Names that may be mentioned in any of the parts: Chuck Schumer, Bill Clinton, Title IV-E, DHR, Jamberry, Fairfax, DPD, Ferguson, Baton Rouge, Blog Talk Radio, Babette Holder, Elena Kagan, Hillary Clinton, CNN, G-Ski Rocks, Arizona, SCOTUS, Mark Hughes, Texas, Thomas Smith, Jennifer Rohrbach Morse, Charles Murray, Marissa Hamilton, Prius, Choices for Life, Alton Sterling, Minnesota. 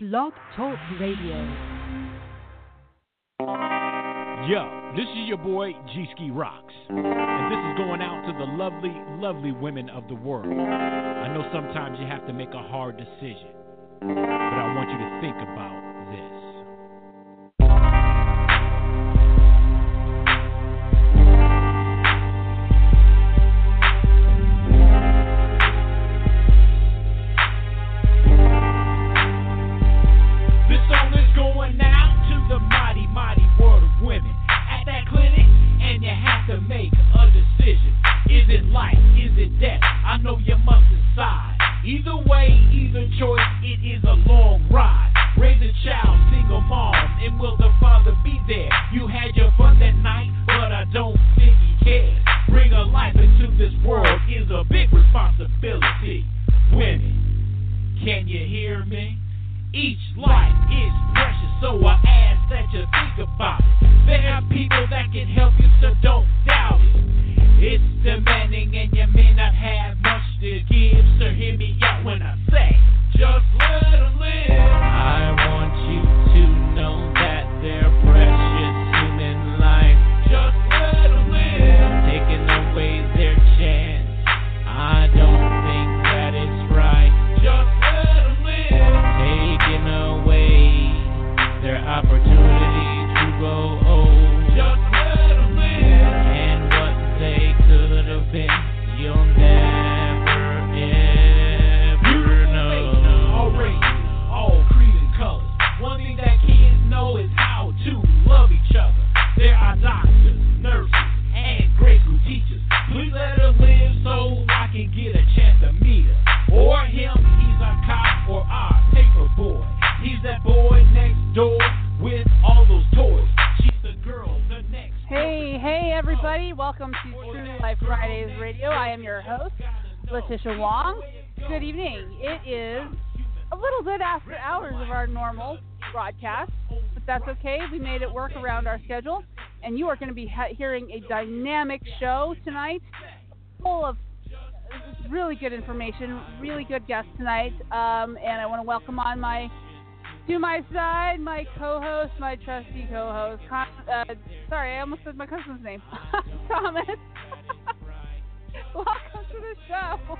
Blog Talk Radio. Yo, this is your boy G-Ski Rocks, and this is going out to the lovely, lovely women of the world. I know sometimes you have to make a hard decision, but I want you to think about this. Welcome to True Life Fridays Radio. I am your host, Letitia Wong. Good evening. It is a little bit after hours of our normal broadcast, but that's okay. We made it work around our schedule, and you are going to be hearing a dynamic show tonight full of really good information, really good guests tonight, and I want to welcome on my co-host, my trusty co-host, I almost said my cousin's name, Thomas. Welcome to the show.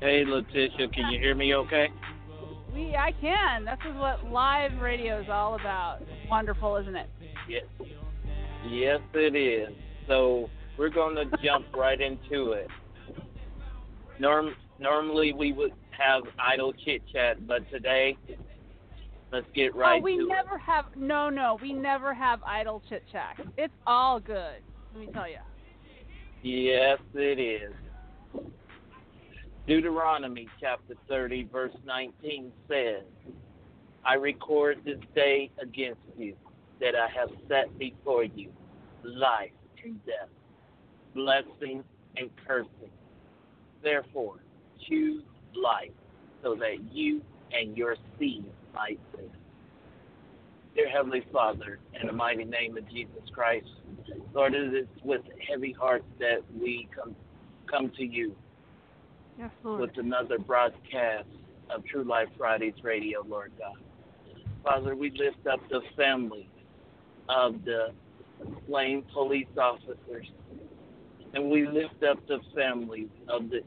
Hey, Letitia, can you hear me okay? I can. This is what live radio is all about. It's wonderful, isn't it? Yes, it is. So we're going to jump right into it. Normally we would have idle chit-chat, but today, let's get right to it. We never have idle chit-chat. It's all good, let me tell you. Yes, it is. Deuteronomy chapter 30, verse 19 says, I record this day against you that I have set before you, life and death, blessing and cursing. Therefore, choose life, so that you and your seed might live. Dear Heavenly Father, in the mighty name of Jesus Christ, Lord, it is with heavy hearts that we come to you. Yes, Lord. With another broadcast of True Life Fridays Radio, Lord God. Father, we lift up the family of the slain police officers, and we lift up the families of the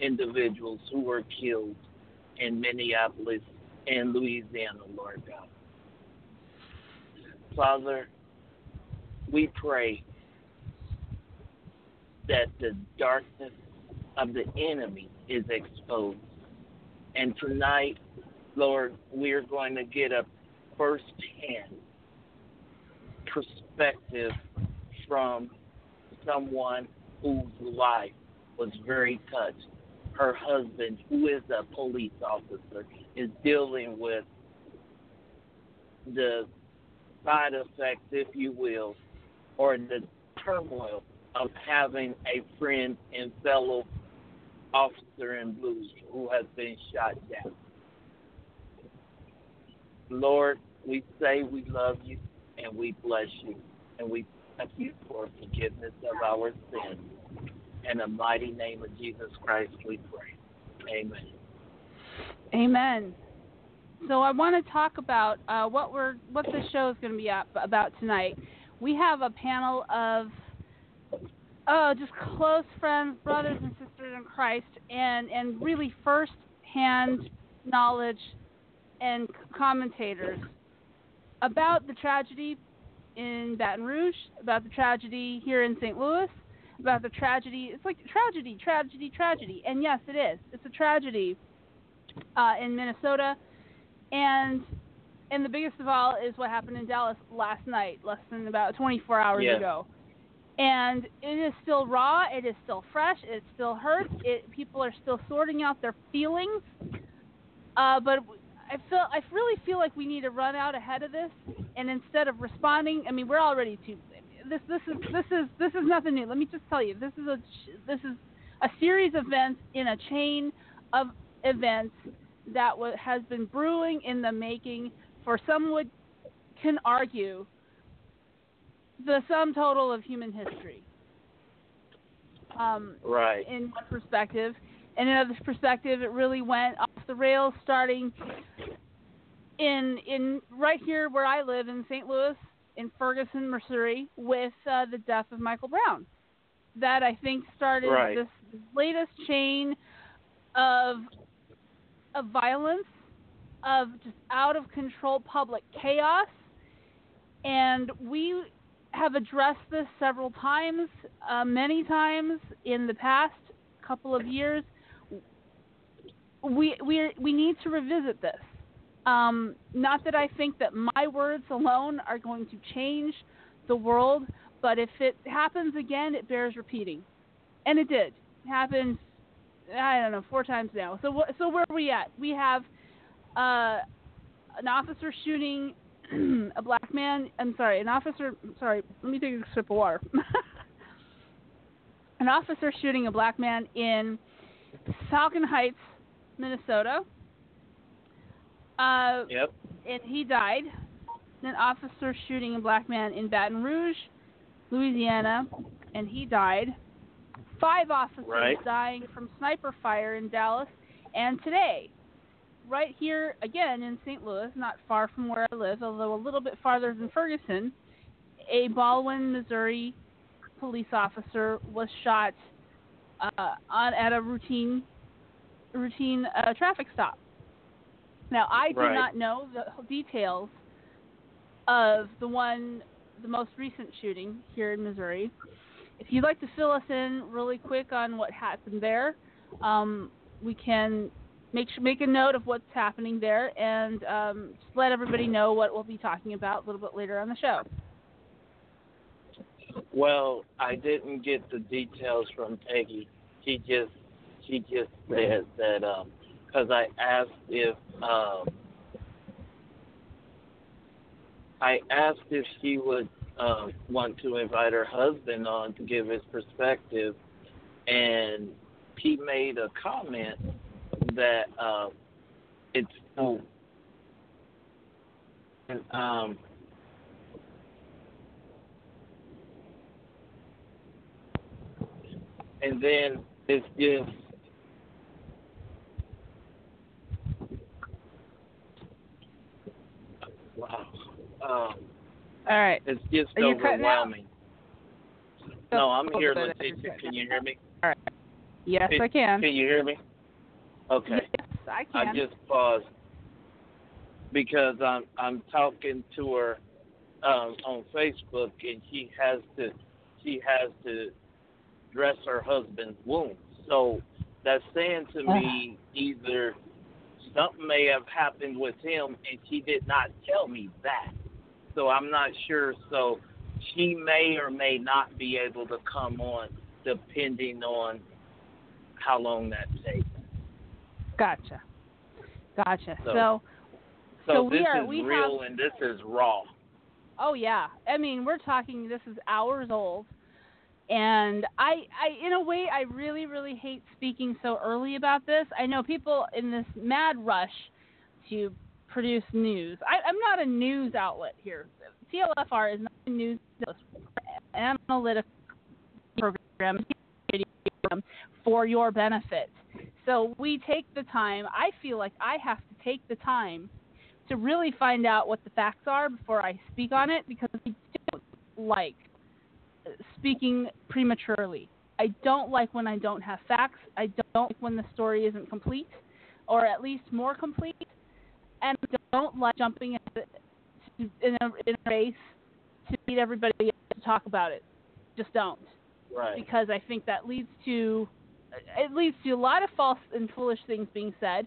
individuals who were killed in Minneapolis and Louisiana, Lord God. Father, we pray that the darkness of the enemy is exposed. And tonight, Lord, we're going to get a first-hand perspective from someone whose life was very touched. Her husband, who is a police officer, is dealing with the side effects, if you will, or the turmoil of having a friend and fellow officer in blue who has been shot down. Lord, we say we love you and we bless you, and we thank you for forgiveness of our sins. In the mighty name of Jesus Christ, we pray. Amen. Amen. So I want to talk about what the show is going to be about tonight. We have a panel of just close friends, brothers and sisters in Christ, and really first-hand knowledge and commentators about the tragedy in Baton Rouge, about the tragedy here in St. Louis, about the tragedy. It's like tragedy. And yes, it is. It's a tragedy in Minnesota. And the biggest of all is what happened in Dallas last night, less than about 24 hours ago. And it is still raw. It is still fresh. It still hurts. People are still sorting out their feelings. But I really feel like we need to run out ahead of this. And instead of responding, I mean, we're already too. This is nothing new. Let me just tell you, this is a series of events in a chain of events that has been brewing in the making for can argue the sum total of human history. Right. In one perspective. And in another perspective, it really went off the rails starting in right here where I live in St. Louis, in Ferguson, Missouri, with the death of Michael Brown. That, I think, started this latest chain of violence, of just out-of-control public chaos. And we have addressed this several times, many times in the past couple of years. We need to revisit this. Not that I think that my words alone are going to change the world, but if it happens again, it bears repeating. And it did. It happened, I don't know, 4 times now. So where are we at? We have an officer shooting a black man. Let me take a sip of water. An officer shooting a black man in Falcon Heights, Minnesota. Yep. And he died. An officer shooting a black man in Baton Rouge, Louisiana, and he died. 5 officers dying from sniper fire in Dallas. And today, right here again in St. Louis, not far from where I live, although a little bit farther than Ferguson, a Baldwin, Missouri police officer was shot at a routine traffic stop. Now, I do not know the details of the most recent shooting here in Missouri. If you'd like to fill us in really quick on what happened there, we can make a note of what's happening there and just let everybody know what we'll be talking about a little bit later on the show. Well, I didn't get the details from Peggy. She just said that because I asked if she would want to invite her husband on to give his perspective, and he made a comment that it's and then it's just. Wow. All right. It's just overwhelming. No, I'm here, Letitia. Can you hear me? All right. Yes, I can. Can you hear me? Okay. Yes, I can. I just paused because I'm talking to her on Facebook, and she has to dress her husband's wounds. So that's saying to me either something may have happened with him, and she did not tell me that. So I'm not sure. So she may or may not be able to come on, depending on how long that takes. Gotcha. So this is real and this is raw. Oh, yeah. I mean, we're talking, this is hours old. And I, in a way, I really, really hate speaking so early about this. I know people in this mad rush to produce news. I'm not a news outlet here. TLFR is not a news outlet. An analytical program for your benefit. So we take the time. I feel like I have to take the time to really find out what the facts are before I speak on it, because I don't like speaking prematurely. I don't like when I don't have facts. I don't like when the story isn't complete, or at least more complete. And I don't like jumping in a race to beat everybody else to talk about it. Just don't. Right. Because I think that leads to a lot of false and foolish things being said,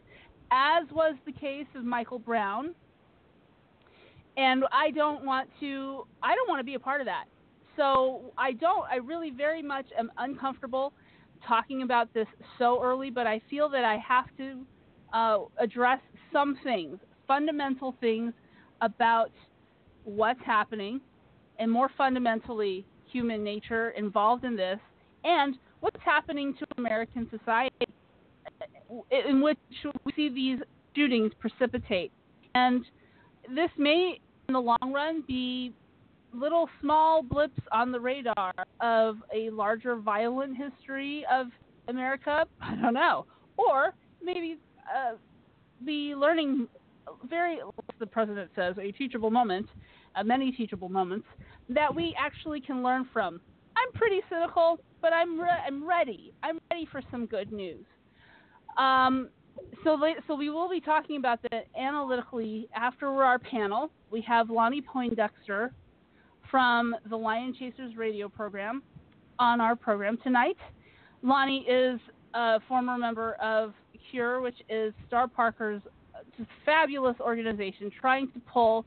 as was the case of Michael Brown. And I don't want to be a part of that. So I really very much am uncomfortable talking about this so early, but I feel that I have to address some things, fundamental things about what's happening, and more fundamentally human nature involved in this, and what's happening to American society, in which we see these shootings precipitate. And this may, in the long run, be little small blips on the radar of a larger violent history of America. I don't know. Or maybe the learning, very, the president says, a teachable moment, many teachable moments, that we actually can learn from. I'm pretty cynical, but I'm ready. I'm ready for some good news. So we will be talking about that analytically after our panel. We have Lonnie Poindexter from the Lion Chasers radio program on our program tonight. Lonnie is a former member of CURE, which is Star Parker's fabulous organization trying to pull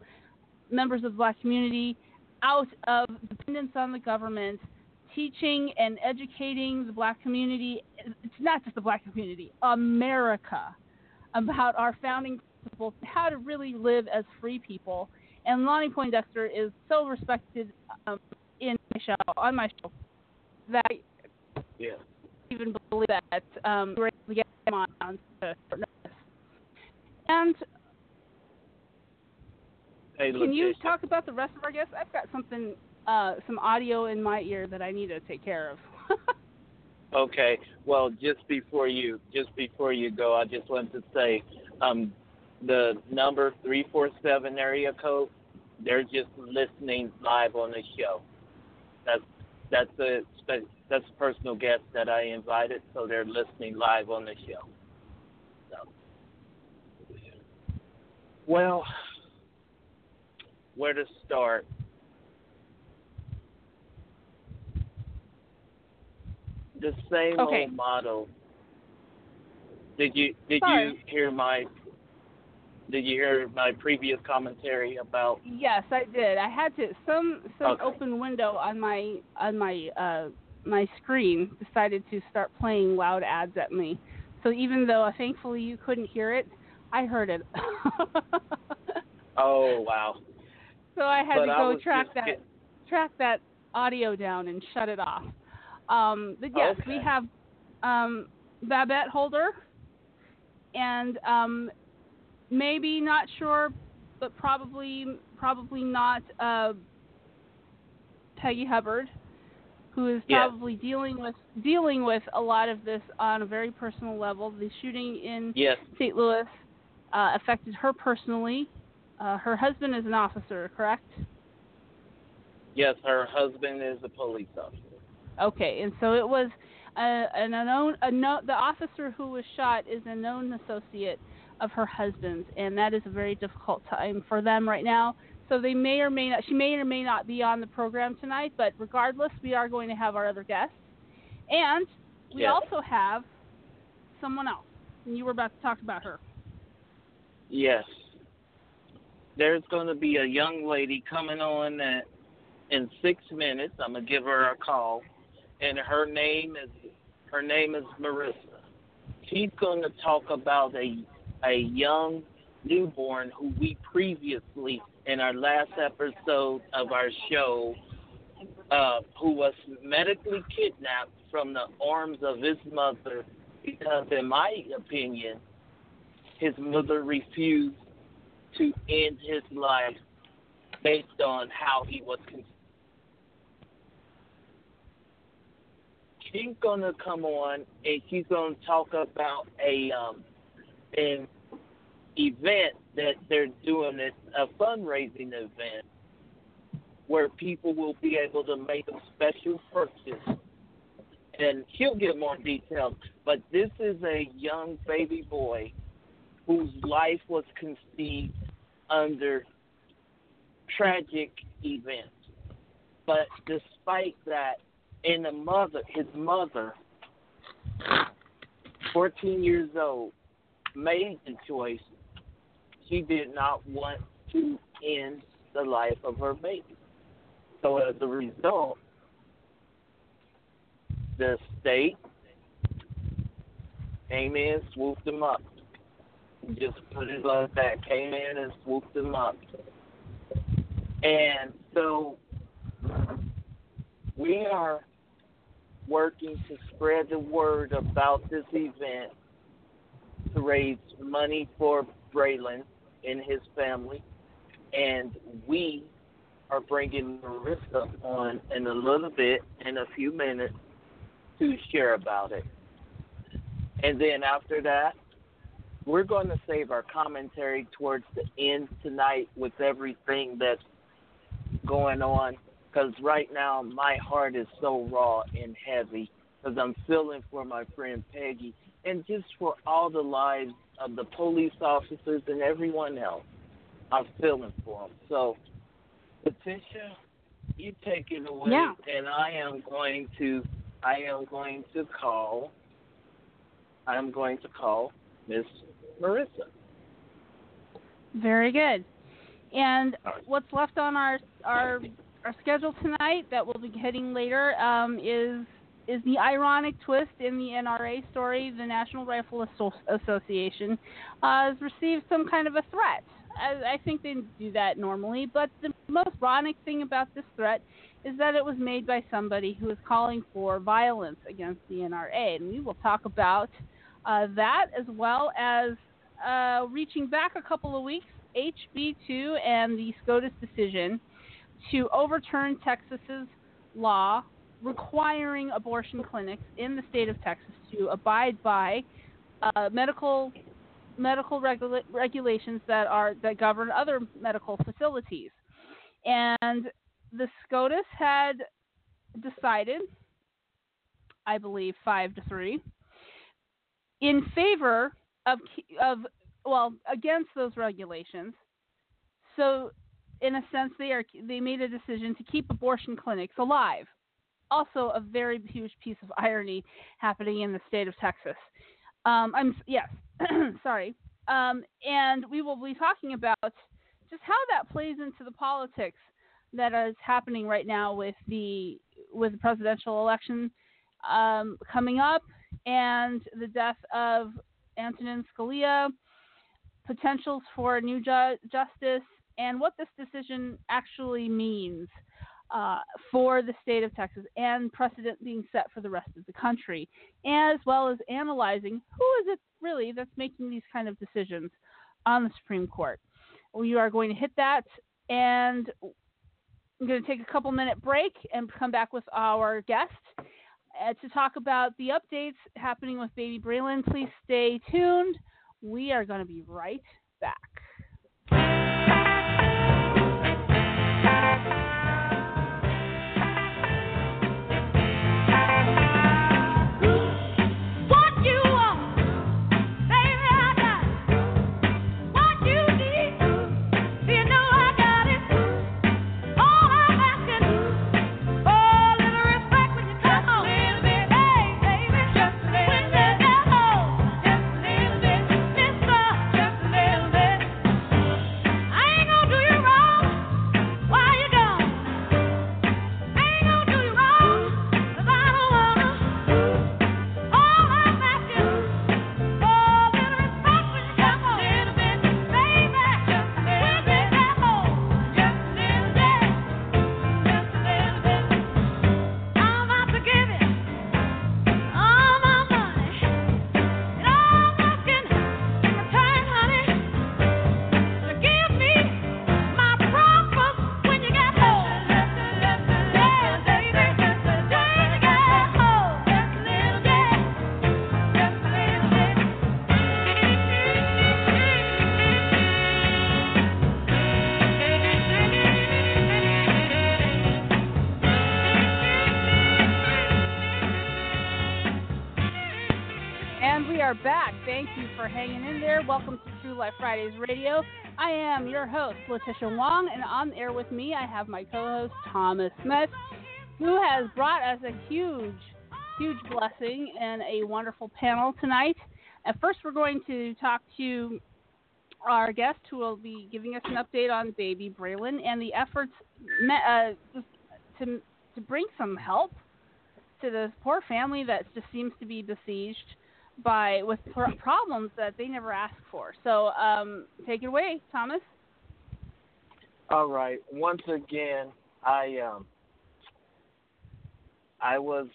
members of the Black community out of dependence on the government, teaching and educating the Black community, it's not just the Black community, America, about our founding principles, how to really live as free people. And Lonnie Poindexter is so respected on my show, that yeah. I even believe that we were able to get him on to short notice. And hey, can you talk about the rest of our guests? I've got something, some audio in my ear that I need to take care of. Okay. Well, just before you go, I just wanted to say, the number 347 area code, they're just listening live on the show. That's a personal guest that I invited, so they're listening live on the show. So. Well, where to start? The same old model. Did you hear my previous commentary about? Yes, I did. I had to open window on my screen decided to start playing loud ads at me. So even though thankfully you couldn't hear it, I heard it. Oh wow! So I had to go track that audio down and shut it off. But yes, we have Babette Holder and. Maybe not sure, but probably not Peggy Hubbard, who is probably dealing with a lot of this on a very personal level. The shooting in St. Louis affected her personally. Her husband is an officer, correct? Yes, her husband is a police officer. Okay, and so it was the officer who was shot is a known associate of her husband's, and that is a very difficult time for them right now. So they may or may not, she may or may not be on the program tonight, but regardless, we are going to have our other guests. And we also have someone else, and you were about to talk about her. Yes. There's going to be a young lady coming on in 6 minutes. I'm going to give her a call, and her name is Marissa. She's going to talk about a young newborn who we previously, in our last episode of our show, who was medically kidnapped from the arms of his mother because, in my opinion, his mother refused to end his life based on how he was conceived. She's going to come on, and she's going to talk about an event that they're doing a fundraising event where people will be able to make a special purchase. And she'll give more details. But this is a young baby boy whose life was conceived under tragic events. But despite that, and his mother, 14 years old, made the choice. She did not want to end the life of her baby. So as a result, the state came in, swooped him up. Just put it like that. Came in and swooped him up. And so we are working to spread the word about this event to raise money for Braylon and his family. And we are bringing Marissa on in a little bit, in a few minutes, to share about it. And then after that, we're going to save our commentary towards the end tonight with everything that's going on, because right now my heart is so raw and heavy because I'm feeling for my friend Peggy and just for all the lives of the police officers and everyone else. I'm feeling for them. So, Letitia, you take it away, yeah. And I'm going to call Miss Marissa. Very good. And what's left on our schedule tonight that we'll be hitting later is the ironic twist in the NRA story. The National Rifle Association has received some kind of a threat. I think they do that normally, but the most ironic thing about this threat is that it was made by somebody who is calling for violence against the NRA. And we will talk about that as well as reaching back a couple of weeks, HB2 and the SCOTUS decision to overturn Texas's law requiring abortion clinics in the state of Texas to abide by medical regulations that govern other medical facilities. And the SCOTUS had decided, I believe 5-3, in favor of against those regulations. So in a sense, they made a decision to keep abortion clinics alive. Also, a very huge piece of irony happening in the state of Texas. Sorry. And we will be talking about just how that plays into the politics that is happening right now with the presidential election coming up, and the death of Antonin Scalia, potentials for a new justice, and what this decision actually means for the state of Texas and precedent being set for the rest of the country, as well as analyzing who is it really that's making these kind of decisions on the Supreme Court. We are going to hit that, and I'm going to take a couple-minute break and come back with our guest to talk about the updates happening with baby Braylon. Please stay tuned. We are going to be right back. Thank you for hanging in there. Welcome to True Life Fridays Radio. I am your host, Letitia Wong, and on air with me, I have my co-host, Thomas Smith, who has brought us a huge blessing and a wonderful panel tonight. At first, we're going to talk to our guest, who will be giving us an update on baby Braylon and the efforts to bring some help to this poor family that just seems to be besieged with problems that they never asked for. So take it away, Thomas. All right. Once again, I was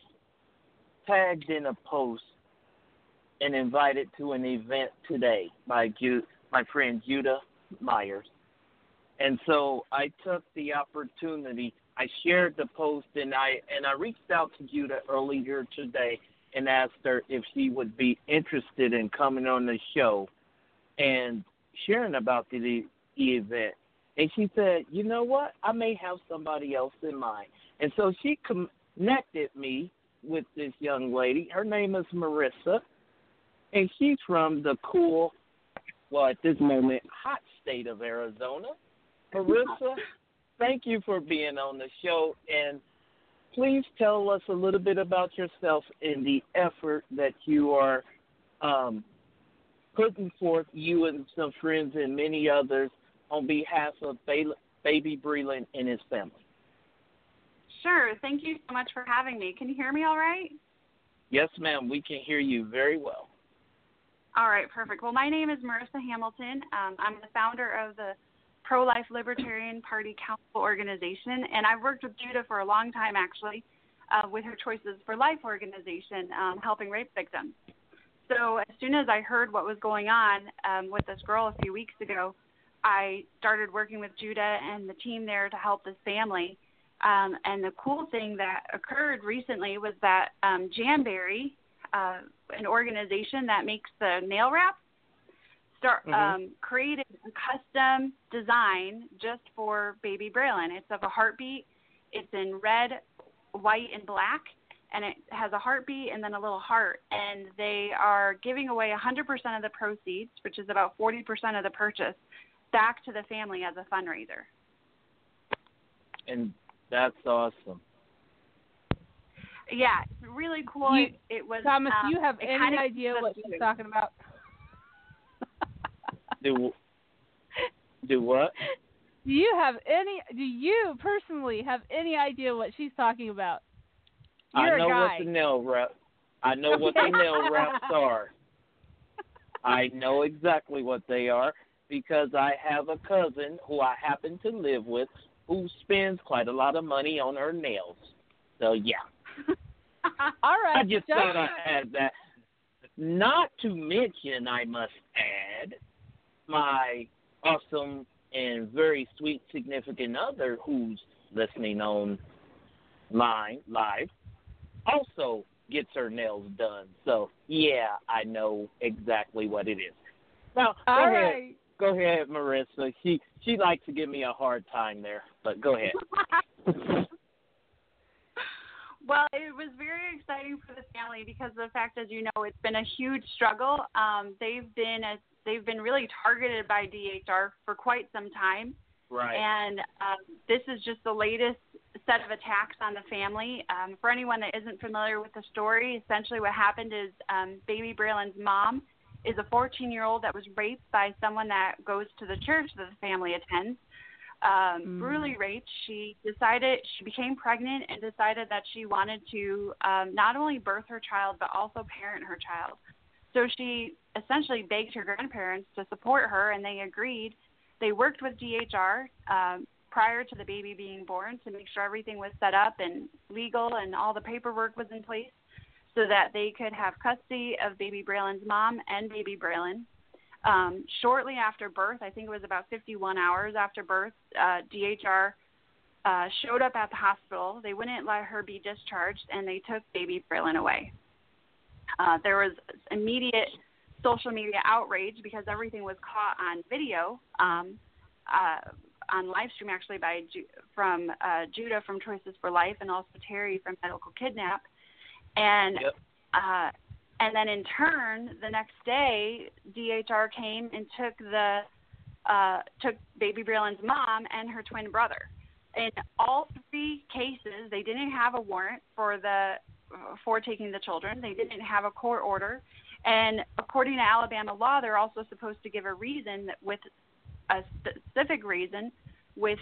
tagged in a post and invited to an event today by my friend Judah Myers. And so I took the opportunity. I shared the post, and I reached out to Judah earlier today and asked her if she would be interested in coming on the show and sharing about the event. And she said, you know what? I may have somebody else in mind. And so she connected me with this young lady. Her name is Marissa, and she's from the cool, well, at this moment, hot state of Arizona. Marissa, thank you for being on the show, and please tell us a little bit about yourself and the effort that you are putting forth, you and some friends and many others, on behalf of baby Braylon and his family. Sure. Thank you so much for having me. Can you hear me all right? Yes, ma'am. We can hear you very well. All right. Perfect. Well, my name is Marissa Hamilton. I'm the founder of the Pro-Life Libertarian Party Council organization, and I've worked with Judah for a long time, actually, with her Choices for Life organization, helping rape victims. So as soon as I heard what was going on with this girl a few weeks ago, I started working with Judah and the team there to help this family. And the cool thing that occurred recently was that Jamberry, an organization that makes the nail wraps, created a custom design just for baby Braylon. It's of a heartbeat. It's in red, white, and black, and it has a heartbeat and then a little heart. And they are giving away 100% of the proceeds, which is about 40% of the purchase, back to the family as a fundraiser. And that's awesome. Yeah, it's really cool. It was Thomas, do you have any idea what she's talking about? Do what? Do you personally have any idea what she's talking about? I know what the nail wraps are. I know exactly what they are because I have a cousin who I happen to live with who spends quite a lot of money on her nails. So, yeah. All right. I just thought I'd add that. Not to mention, I must add, my awesome and very sweet significant other who's listening online live also gets her nails done. So, yeah, I know exactly what it is. Now, go ahead, Marissa. She likes to give me a hard time there, but go ahead. Well, it was very exciting for the family because of the fact, as you know, it's been a huge struggle. They've been really targeted by DHR for quite some time. Right. And this is just the latest set of attacks on the family. For anyone that isn't familiar with the story, essentially what happened is baby Braylon's mom is a 14-year-old that was raped by someone that goes to the church that the family attends. Brutally raped. She became pregnant and decided that she wanted to not only birth her child but also parent her child. So she essentially begged her grandparents to support her, and they agreed. They worked with DHR prior to the baby being born to make sure everything was set up and legal and all the paperwork was in place so that they could have custody of baby Braylon's mom and baby Braylon. Shortly after birth, I think it was about 51 hours after birth, DHR showed up at the hospital. They wouldn't let her be discharged, and they took baby Braylon away. There was immediate social media outrage because everything was caught on video, on live stream actually from Judah from Choices for Life and also Terry from Medical Kidnap. And And then in turn, the next day, DHR came and took the took baby Braylon's mom and her twin brother. In all three cases, they didn't have a warrant for taking the children. They didn't have a court order. And according to Alabama law, they're also supposed to give a reason with a specific reason with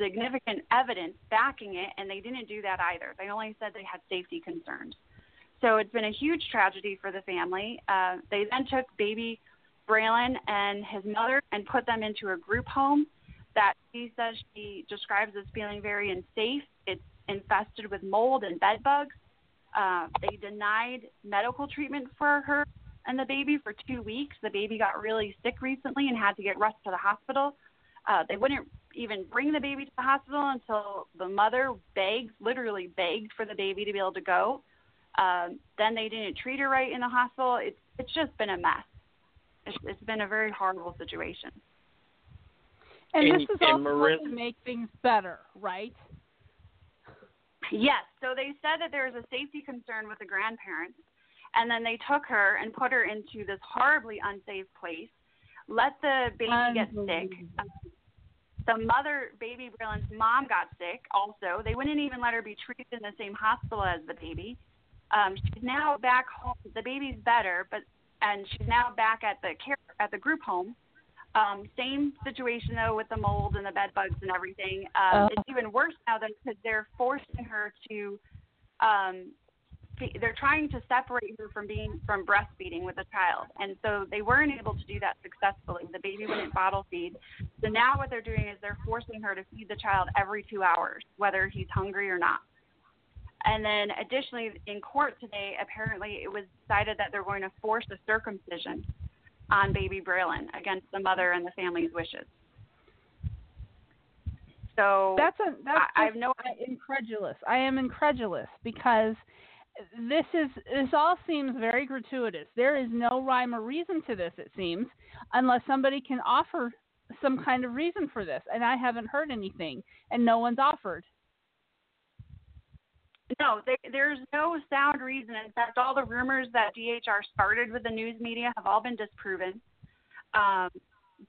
significant evidence backing it, and they didn't do that either. They only said they had safety concerns. So it's been a huge tragedy for the family. They then took baby Braylon and his mother and put them into a group home that she says she describes as feeling very unsafe. It's infested with mold and bed bugs. They denied medical treatment for her and the baby for 2 weeks. The baby got really sick recently and had to get rushed to the hospital. They wouldn't even bring the baby to the hospital until the mother begged, literally begged, for the baby to be able to go. Then they didn't treat her right in the hospital. It's just been a mess. It's been a very horrible situation. And this is also to make things better, right? Yes. So they said that there was a safety concern with the grandparents, and then they took her and put her into this horribly unsafe place, let the baby get sick. The mother, baby Braylon's mom, got sick also. They wouldn't even let her be treated in the same hospital as the baby. She's now back home. The baby's better, and she's now back at the group home. Same situation, though, with the mold and the bed bugs and everything. It's even worse now because they're forcing her to they're trying to separate her from breastfeeding with a child. And so they weren't able to do that successfully. The baby wouldn't bottle feed. So now what they're doing is they're forcing her to feed the child every 2 hours, whether he's hungry or not. And then additionally, in court today, apparently it was decided that they're going to force a circumcision on baby Braylon against the mother and the family's wishes. So incredulous. I am incredulous because this all seems very gratuitous. There is no rhyme or reason to this, it seems, unless somebody can offer some kind of reason for this. And I haven't heard anything, and no one's offered. No, there's no sound reason. In fact, all the rumors that DHR started with the news media have all been disproven.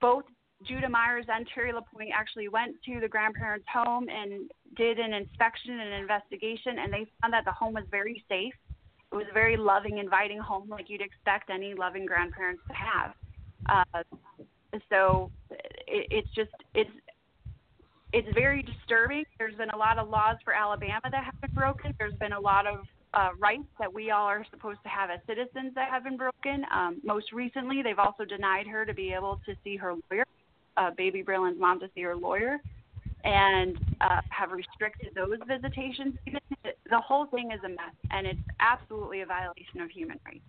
Both Judah Myers and Terri LaPointe actually went to the grandparents' home and did an inspection and an investigation, and they found that the home was very safe. It was a very loving, inviting home like you'd expect any loving grandparents to have. So it's very disturbing. There's been a lot of laws for Alabama that have been broken. There's been a lot of rights that we all are supposed to have as citizens that have been broken. Most recently, they've also denied her to be able to see her lawyer, baby Braylon's mom to see her lawyer, and have restricted those visitations. The whole thing is a mess, and it's absolutely a violation of human rights.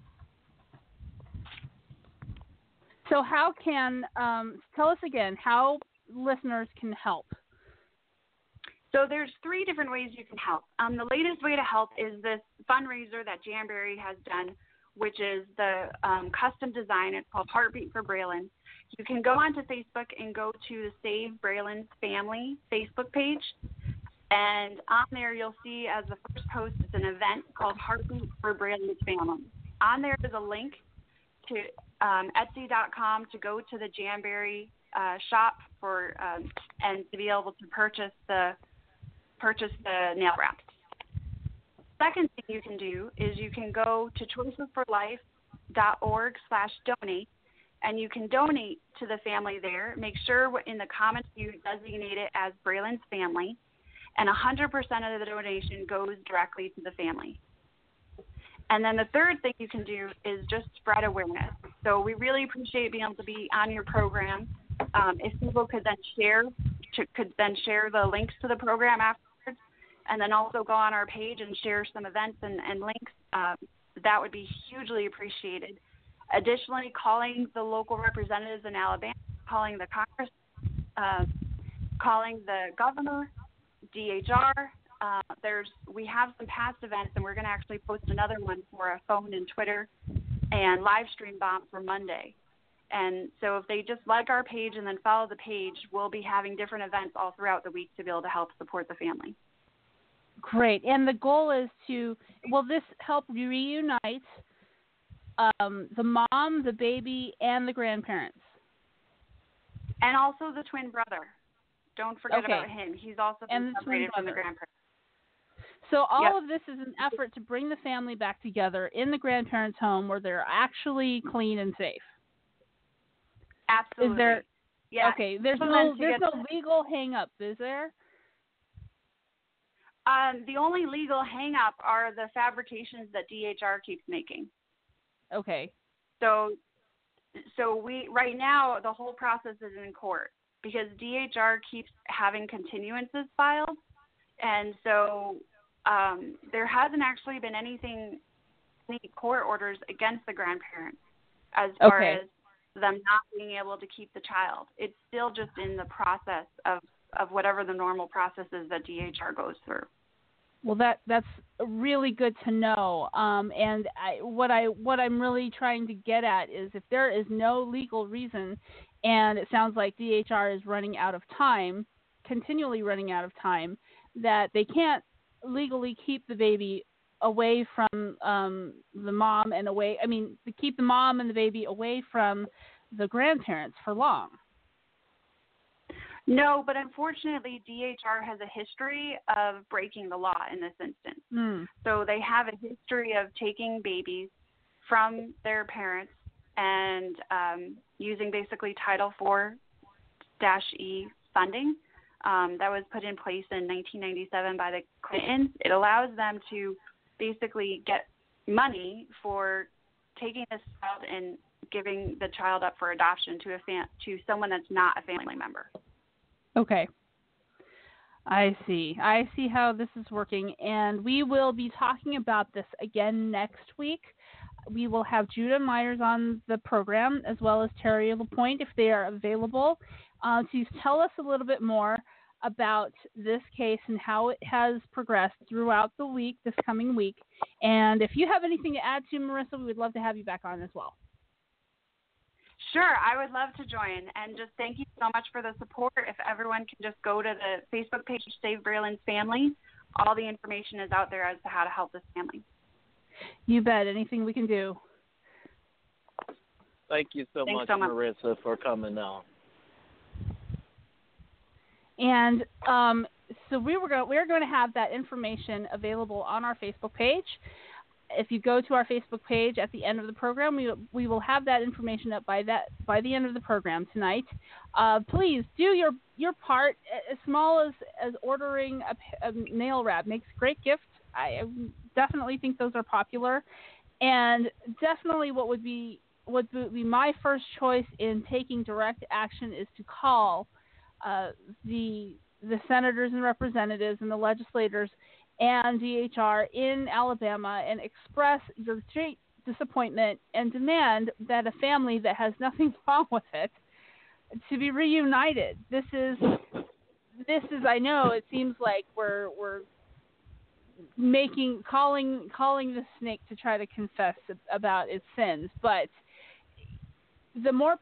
So how can tell us again how listeners can help? So there's three different ways you can help. The latest way to help is this fundraiser that Janberry has done, which is the custom design. It's called Heartbeat for Braylon. You can go onto Facebook and go to the Save Braylon's Family Facebook page. And on there, you'll see as the first post, it's an event called Heartbeat for Braylon's Family. On there is a link to Etsy.com to go to the Janberry shop for and to be able to purchase the nail wraps. Second thing you can do is you can go to choicesforlife.org/donate, and you can donate to the family there. Make sure in the comments you designate it as Braylon's Family, and 100% of the donation goes directly to the family. And then the third thing you can do is just spread awareness. So we really appreciate being able to be on your program. If people could then share the links to the program afterwards, and then also go on our page and share some events and links, that would be hugely appreciated. Additionally, calling the local representatives in Alabama, calling the Congress, calling the governor, DHR. We have some past events, and we're going to actually post another one for a phone and Twitter and live stream bomb for Monday. And so if they just like our page and then follow the page, we'll be having different events all throughout the week to be able to help support the family. Great. And the goal is will this help reunite the mom, the baby, and the grandparents. And also the twin brother. Don't forget about him. He's also been separated from the grandparents. So all of this is an effort to bring the family back together in the grandparents' home where they're actually clean and safe. Absolutely. Is there, okay, there's no legal hang-up, is there? The only legal hang-up are the fabrications that DHR keeps making. Okay. So we right now the whole process is in court because DHR keeps having continuances filed, and so there hasn't actually been any court orders against the grandparents as far as them not being able to keep the child. It's still just in the process of whatever the normal process is that DHR goes through. Well, that's really good to know. And what I'm really trying to get at is if there is no legal reason, and it sounds like DHR is running out of time, continually running out of time, that they can't legally keep the baby away from the mom and away. I mean, to keep the mom and the baby away from the grandparents for long. No, but unfortunately, DHR has a history of breaking the law in this instance. So they have a history of taking babies from their parents and using basically Title IV-E funding that was put in place in 1997 by the Clintons. It allows them to basically get money for taking this child and giving the child up for adoption to to someone that's not a family member. Okay. I see. I see how this is working, and we will be talking about this again next week. We will have Judah Myers on the program as well as Terri LaPointe if they are available to tell us a little bit more about this case and how it has progressed throughout the week, this coming week. And if you have anything to add to, Marissa, we would love to have you back on as well. Sure, I would love to join, and just thank you so much for the support. If everyone can just go to the Facebook page, Save Braylon's Family, all the information is out there as to how to help this family. You bet. Anything we can do. Thank you so much, Marissa, for coming on. And so we're going to have that information available on our Facebook page. If you go to our Facebook page at the end of the program, we will have that information up by the end of the program tonight. Please do your part, as small as ordering a nail wrap makes a great gift. I definitely think those are popular, and definitely what would be my first choice in taking direct action is to call the senators and representatives and the legislators and DHR in Alabama and express your disappointment and demand that a family that has nothing wrong with it to be reunited. This is I know it seems like we're calling the snake to try to confess about its sins, but the more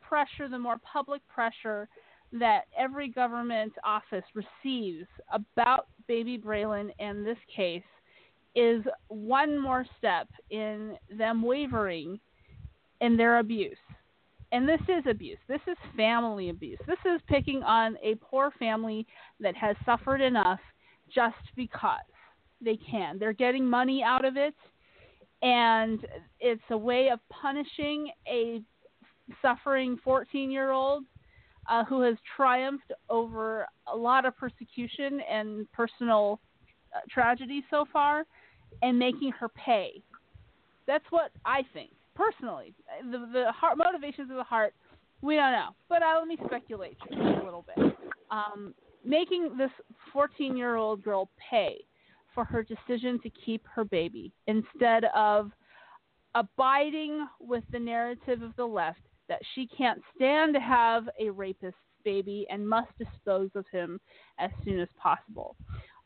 public pressure that every government office receives about Baby Braylon and this case is one more step in them wavering in their abuse. And this is abuse. This is family abuse. This is picking on a poor family that has suffered enough just because they can. They're getting money out of it, and it's a way of punishing a suffering 14-year-old who has triumphed over a lot of persecution and personal tragedy so far, and making her pay. That's what I think, personally. The heart, motivations of the heart, we don't know. But let me speculate just a little bit. Making this 14-year-old girl pay for her decision to keep her baby instead of abiding with the narrative of the left that she can't stand to have a rapist's baby and must dispose of him as soon as possible.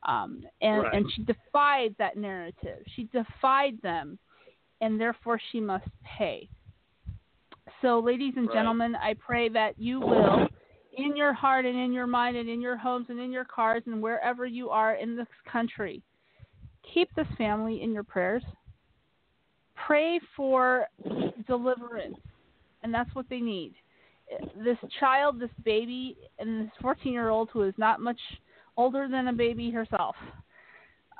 And she defied that narrative. She defied them, and therefore she must pay. So, ladies and gentlemen, I pray that you will, in your heart and in your mind and in your homes and in your cars and wherever you are in this country, keep this family in your prayers. pray for deliverance, and that's what they need. This child, this baby, and this 14-year-old who is not much older than a baby herself,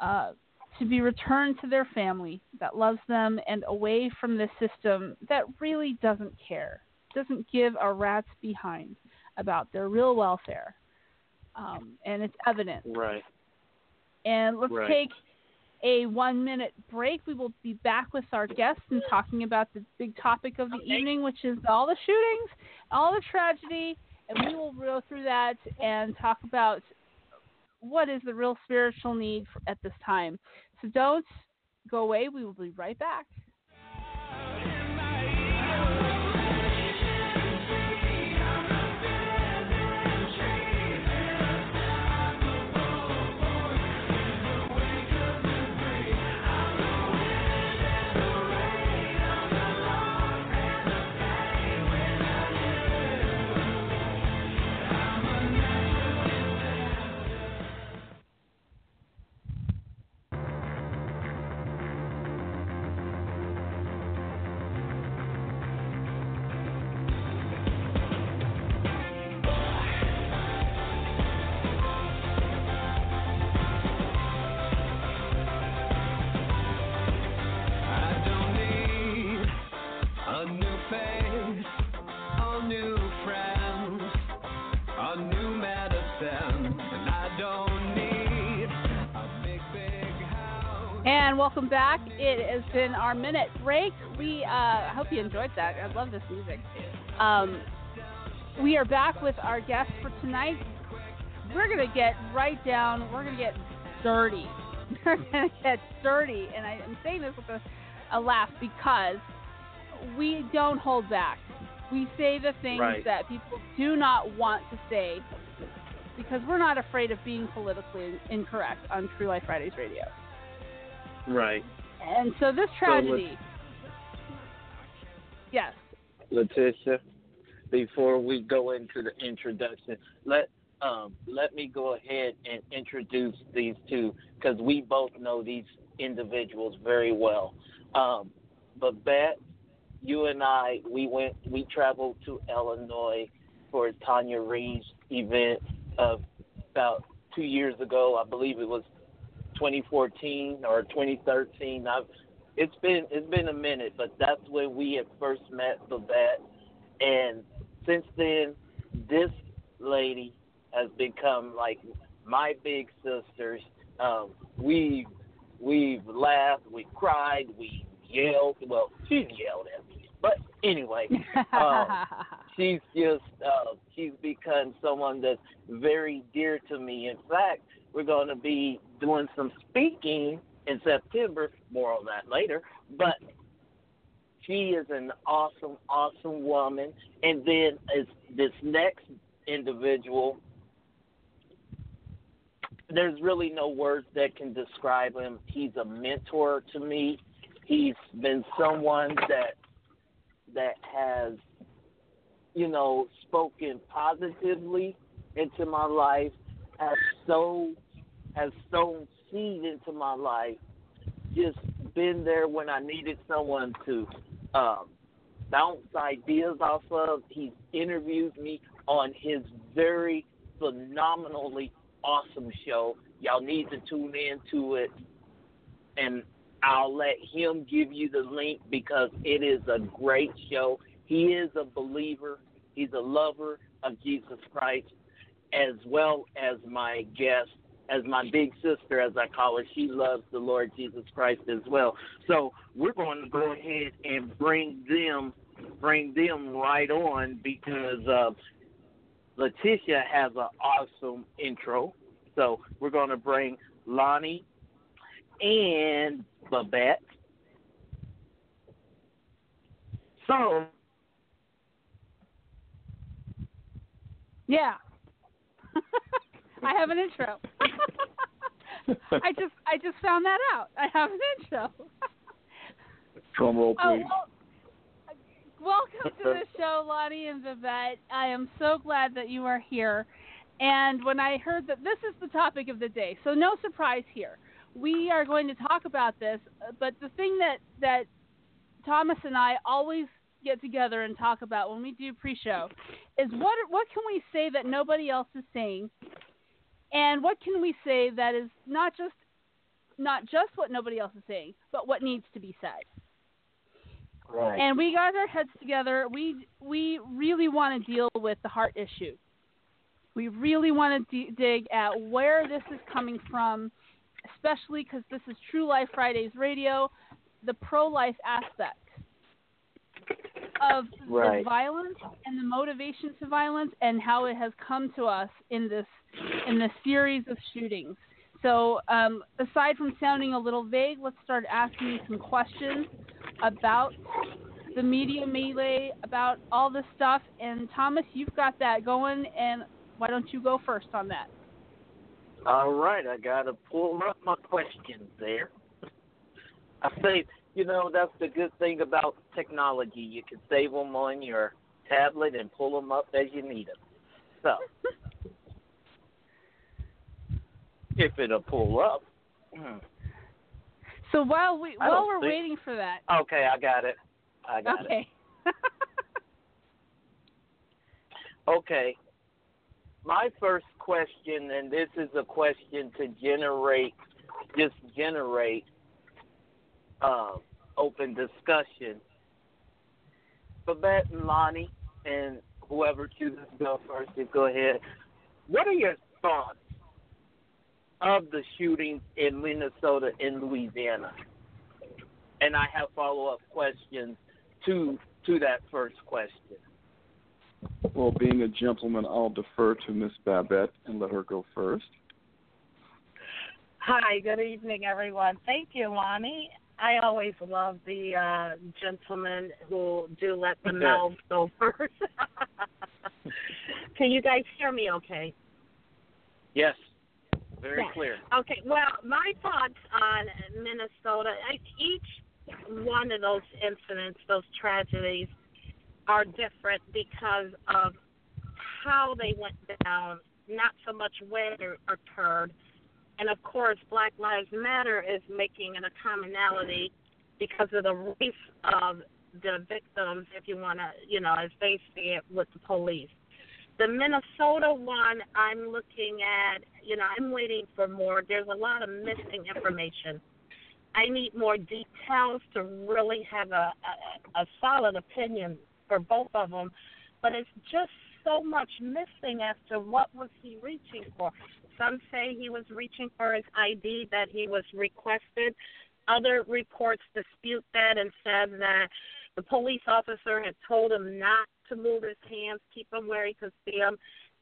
to be returned to their family that loves them and away from this system that really doesn't care, doesn't give a rat's behind about their real welfare. And it's evident. Right. And let's take a 1-minute break. We will be back with our guests and talking about the big topic of the evening, which is all the shootings, all the tragedy, and we will go through that and talk about what is the real spiritual need at this time. So don't go away. We will be right back. And welcome back. It has been our minute break. We hope you enjoyed that. I love this music. We are back with our guest for tonight. We're going to get right down. We're going to get dirty. And I'm saying this with a laugh because we don't hold back. We say the things that people do not want to say because we're not afraid of being politically incorrect on True Life Fridays Radio. Right. And so this tragedy. Yes. Letitia, before we go into the introduction, let me go ahead and introduce these two because we both know these individuals very well. Babette, you and I, we traveled to Illinois for Tanya Reid's event about 2 years ago. I believe it was 2014 or 2013. It's been a minute, but that's when we had first met Babette, and since then, this lady has become like my big sisters. We've laughed, we cried, we yelled. Well, she yelled at me, but anyway, she's just she's become someone that's very dear to me. In fact, we're going to be doing some speaking in September, more on that later, but she is an awesome, awesome woman. And then this next individual, there's really no words that can describe him. He's a mentor to me. He's been someone that has, spoken positively into my life, has sown seed into my life, just been there when I needed someone to bounce ideas off of. He's interviewed me on his very phenomenally awesome show. Y'all need to tune in to it, and I'll let him give you the link because it is a great show. He is a believer. He's a lover of Jesus Christ, as well as my guest, as my big sister, as I call her. She loves the Lord Jesus Christ as well. So we're going to go ahead and bring them right on because Letitia has an awesome intro. So we're going to bring Lonnie and Babette. So. Yeah. I have an intro. I just found that out. I have an intro. Drum roll, please. Welcome to the show, Lonnie and Babette. I am so glad that you are here. And when I heard that this is the topic of the day, so no surprise here. We are going to talk about this, but the thing that Thomas and I always get together and talk about when we do pre-show is what can we say that nobody else is saying, and what can we say that is not just what nobody else is saying, but what needs to be said. Right. And we got our heads together. We really want to deal with the heart issue. We really want to dig at where this is coming from, especially because this is True Life Fridays Radio, the pro-life aspect of the violence and the motivation to violence and how it has come to us in this series of shootings. So aside from sounding a little vague, let's start asking some questions about the media melee, about all this stuff. And Thomas, you've got that going, and why don't you go first on that? All right, I got to pull up my questions there. I say, you know, that's the good thing about technology. You can save them on your tablet and pull them up as you need them. So... if it'll pull up. So while we're waiting for that. Okay, I got it. Okay. My first question, and this is a question to generate open discussion. Babette and Lonnie and whoever chooses to go first, you go ahead. What are your thoughts of the shootings in Minnesota and Louisiana? And I have follow-up questions to that first question. Well, being a gentleman, I'll defer to Miss Babette and let her go first. Hi, good evening, everyone. Thank you, Lonnie. I always love the gentlemen who do let the mouths go first. Can you guys hear me okay? Yes. Very clear. Okay, well, my thoughts on Minnesota, each one of those incidents, those tragedies, are different because of how they went down, not so much where it occurred. And, of course, Black Lives Matter is making it a commonality because of the race of the victims, if you want to, you know, as they see it with the police. The Minnesota one, I'm looking at, you know, I'm waiting for more. There's a lot of missing information. I need more details to really have a solid opinion for both of them. But it's just so much missing as to what was he reaching for. Some say he was reaching for his ID that he was requested. Other reports dispute that and said that the police officer had told him not to move his hands, keep them where he could see them,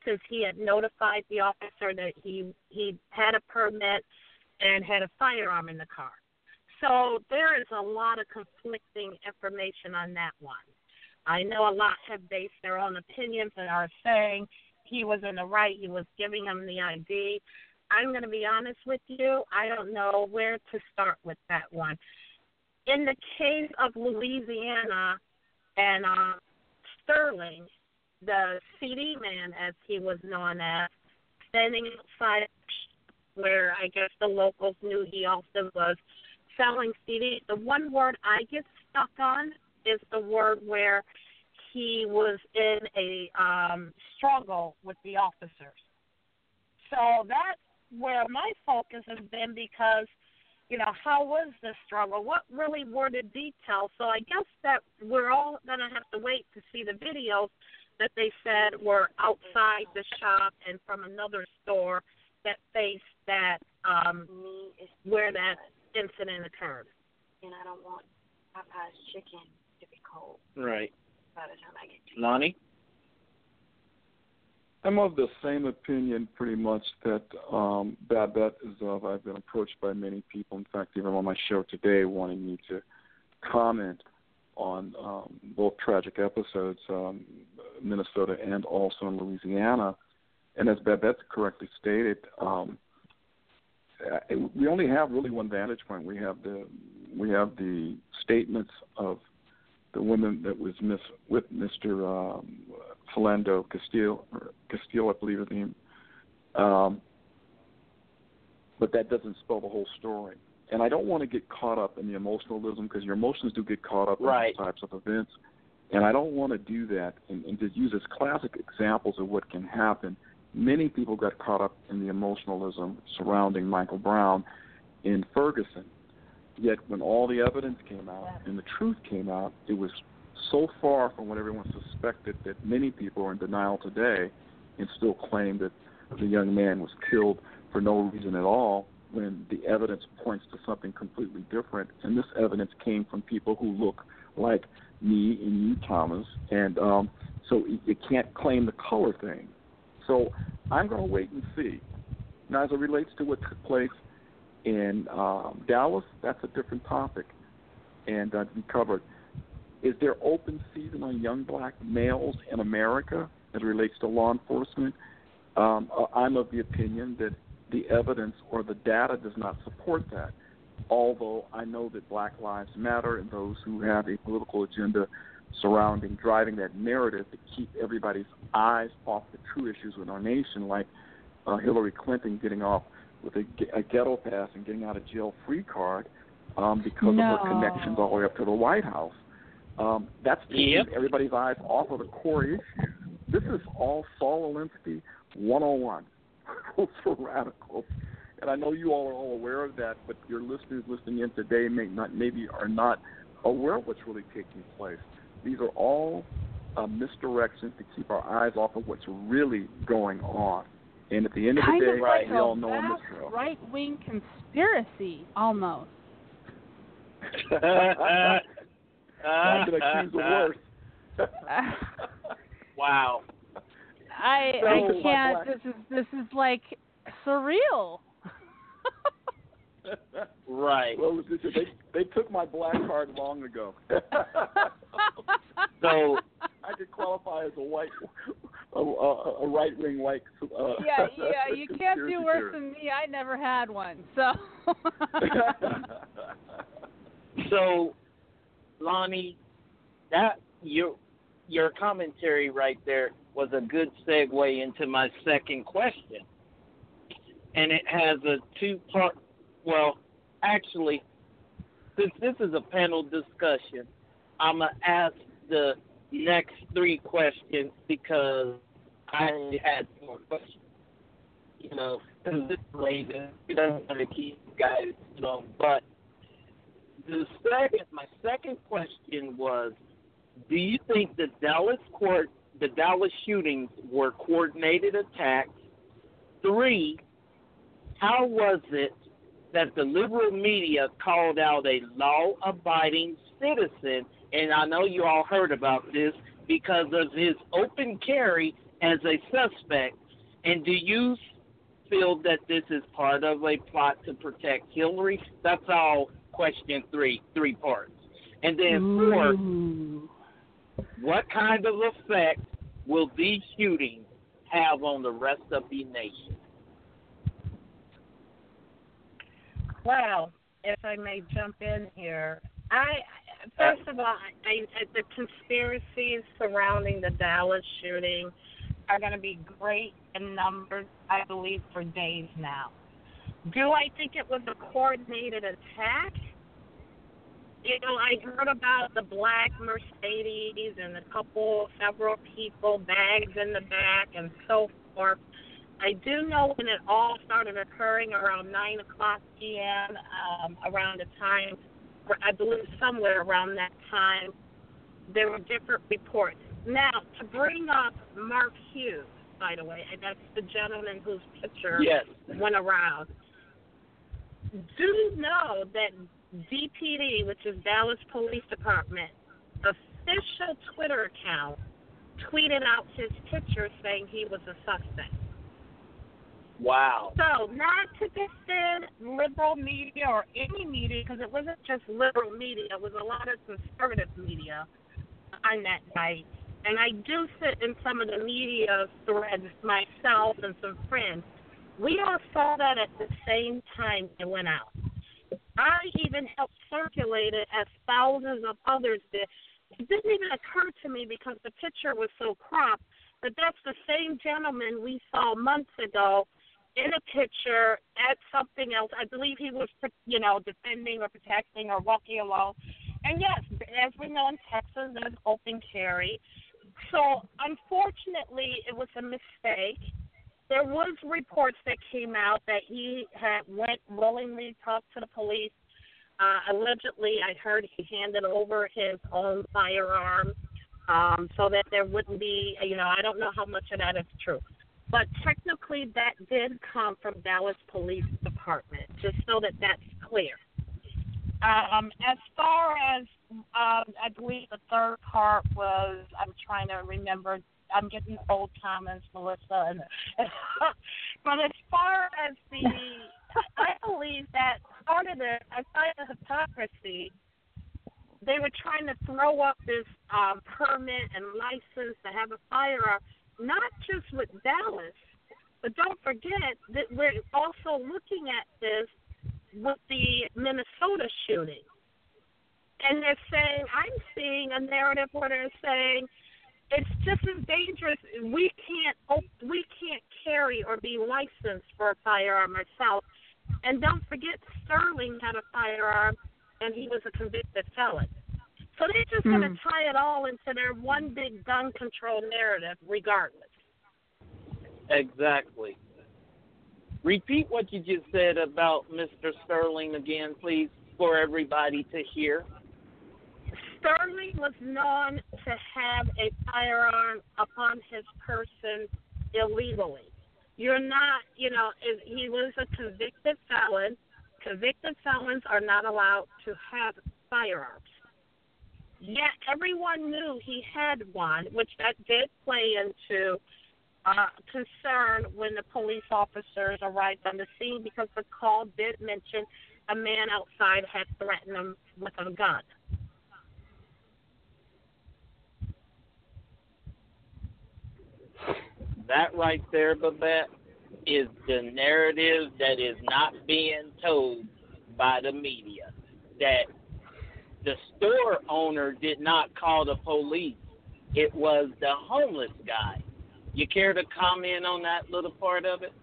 because he had notified the officer that he had a permit and had a firearm in the car. So there is a lot of conflicting information on that one. I know a lot have based their own opinions and are saying he was in the right, he was giving him the ID. I'm going to be honest with you, I don't know where to start with that one. In the case of Louisiana and Sterling, the CD man, as he was known as, standing outside where I guess the locals knew he also was selling CDs. The one word I get stuck on is the word where he was in a struggle with the officers. So that's where my focus has been because, you know, how was the struggle? What really were the details? So I guess that we're all going to have to wait to see the videos that they said were outside the shop and from another store that faced that where that incident occurred. And I don't want Popeye's chicken to be cold. Right. By the time I get to Lonnie? I'm of the same opinion pretty much that Babette is of. I've been approached by many people, in fact, even on my show today, wanting me to comment on both tragic episodes, Minnesota and also in Louisiana. And as Babette correctly stated, we only have really one vantage point. We have the statements of the woman that was with Mr. Philando Castile, or Castile, I believe his name. But that doesn't spell the whole story. And I don't want to get caught up in the emotionalism, because your emotions do get caught up right. in these types of events. And I don't want to do that and to use as classic examples of what can happen. Many people got caught up in the emotionalism surrounding Michael Brown in Ferguson. Yet when all the evidence came out and the truth came out, it was so far from what everyone suspected that many people are in denial today and still claim that the young man was killed for no reason at all, when the evidence points to something completely different. And this evidence came from people who look like me and you, Thomas, and so it can't claim the color thing. So I'm going to wait and see. Now, as it relates to what took place in Dallas, that's a different topic, and to be covered. Is there open season on young black males in America as it relates to law enforcement? I'm of the opinion that the evidence or the data does not support that, although I know that Black Lives Matter and those who have a political agenda surrounding driving that narrative to keep everybody's eyes off the true issues in our nation, like Hillary Clinton getting off with a ghetto pass and getting out of jail free card because of her connections all the way up to the White House. That's taking everybody's eyes off of the core issues. This is all Saul Alinsky 101. Ultra radicals, and I know you all are all aware of that, but your listeners listening in today maybe are not aware of what's really taking place. These are all misdirections to keep our eyes off of what's really going on. And at the end of the day, we all know a mystery. Right wing conspiracy, almost. I'm going to accuse the worst. Wow. I can't. This is like surreal. Right. Well, they took my black card long ago. So I could qualify as a right wing white. Yeah. You can't do worse than me. I never had one. So. So, Lonnie, that your commentary right there was a good segue into my second question. And it has a two-part, well, actually, since this is a panel discussion, I'm going to ask the next three questions because I had more questions. You know, because this later, it doesn't want to keep you guys, you know, but my second question was, do you think the Dallas shootings were coordinated attacks? 3, how was it that the liberal media called out a law-abiding citizen? And I know you all heard about this because of his open carry as a suspect. And do you feel that this is part of a plot to protect Hillary? That's all question 3, 3 parts. And then 4... Ooh. What kind of effect will these shootings have on the rest of the nation? Well, if I may jump in here, First of all, the conspiracies surrounding the Dallas shooting are going to be great in numbers, I believe, for days now. Do I think it was a coordinated attack? You know, I heard about the black Mercedes and several people, bags in the back and so forth. I do know when it all started occurring around 9 o'clock p.m., around the time, I believe somewhere around that time, there were different reports. Now, to bring up Mark Hughes, by the way, and that's the gentleman whose picture went around, do know that DPD, which is Dallas Police Department, official Twitter account tweeted out his picture saying he was a suspect. Wow. So not to defend liberal media or any media, because it wasn't just liberal media, it was a lot of conservative media on that night. And I do sit in some of the media threads myself and some friends. We all saw that at the same time it went out. I even helped circulate it as thousands of others did. It didn't even occur to me because the picture was so cropped, but that's the same gentleman we saw months ago in a picture at something else. I believe he was, you know, defending or protecting or walking alone. And yes, as we know in Texas, there's open carry. So unfortunately, it was a mistake. There was reports that came out that he had went willingly, talked to the police. Allegedly, I heard he handed over his own firearm so that there wouldn't be, you know, I don't know how much of that is true. But technically, that did come from Dallas Police Department, just so that that's clear. As far as, I believe the third part was, I'm trying to remember, I'm getting old comments, Melissa. But as far as the, I believe that part of the, aside the hypocrisy, they were trying to throw up this permit and license to have a firearm, not just with Dallas, but don't forget that we're also looking at this with the Minnesota shooting. And they're saying, I'm seeing a narrative where they're saying, it's just as dangerous. We can't carry or be licensed for a firearm ourselves. And don't forget, Sterling had a firearm, and he was a convicted felon. So they're just going to tie it all into their one big gun control narrative regardless. Exactly. Repeat what you just said about Mr. Sterling again, please, for everybody to hear. Sterling was known to have a firearm upon his person illegally. You're not, you know, he was a convicted felon. Convicted felons are not allowed to have firearms. Yet everyone knew he had one, which that did play into concern when the police officers arrived on the scene, because the call did mention a man outside had threatened him with a gun. That right there, Babette, is the narrative that is not being told by the media, that the store owner did not call the police. It was the homeless guy. You care to comment on that little part of it?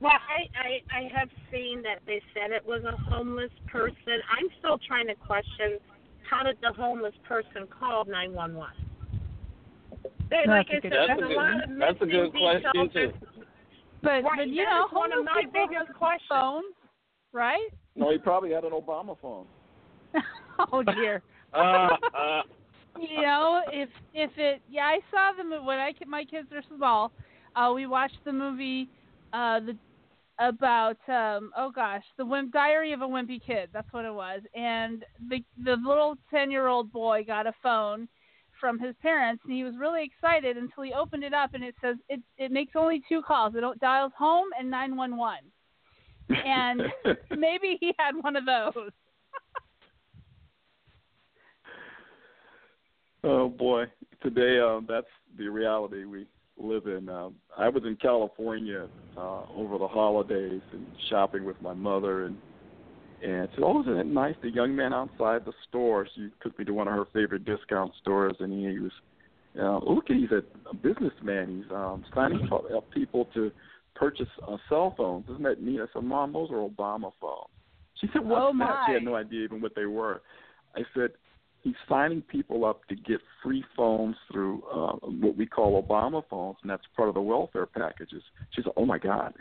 Well, I have seen that they said it was a homeless person. I'm still trying to question, how did the homeless person call 911? That's a good question, too. But you know, one of my biggest questions, right? No, he probably had an Obama phone. Oh, dear. You know, if it, yeah, I saw the movie, when my kids are small, we watched the movie Diary of a Wimpy Kid. That's what it was. And the little 10-year-old boy got a phone from his parents, and he was really excited until he opened it up, and it says it makes only two calls. It dials home and 911, and maybe he had one of those. Oh boy, today that's the reality we live in. I was in California over the holidays and shopping with my mother, and I said, oh, isn't it nice? The young man outside the store, she took me to one of her favorite discount stores, and he was, he's a businessman. He's signing up people to purchase cell phones. Isn't that neat? I said, Mom, those are Obama phones. She said, what's that? She had no idea even what they were. I said, he's signing people up to get free phones through what we call Obama phones, and that's part of the welfare packages. She said, oh, my God.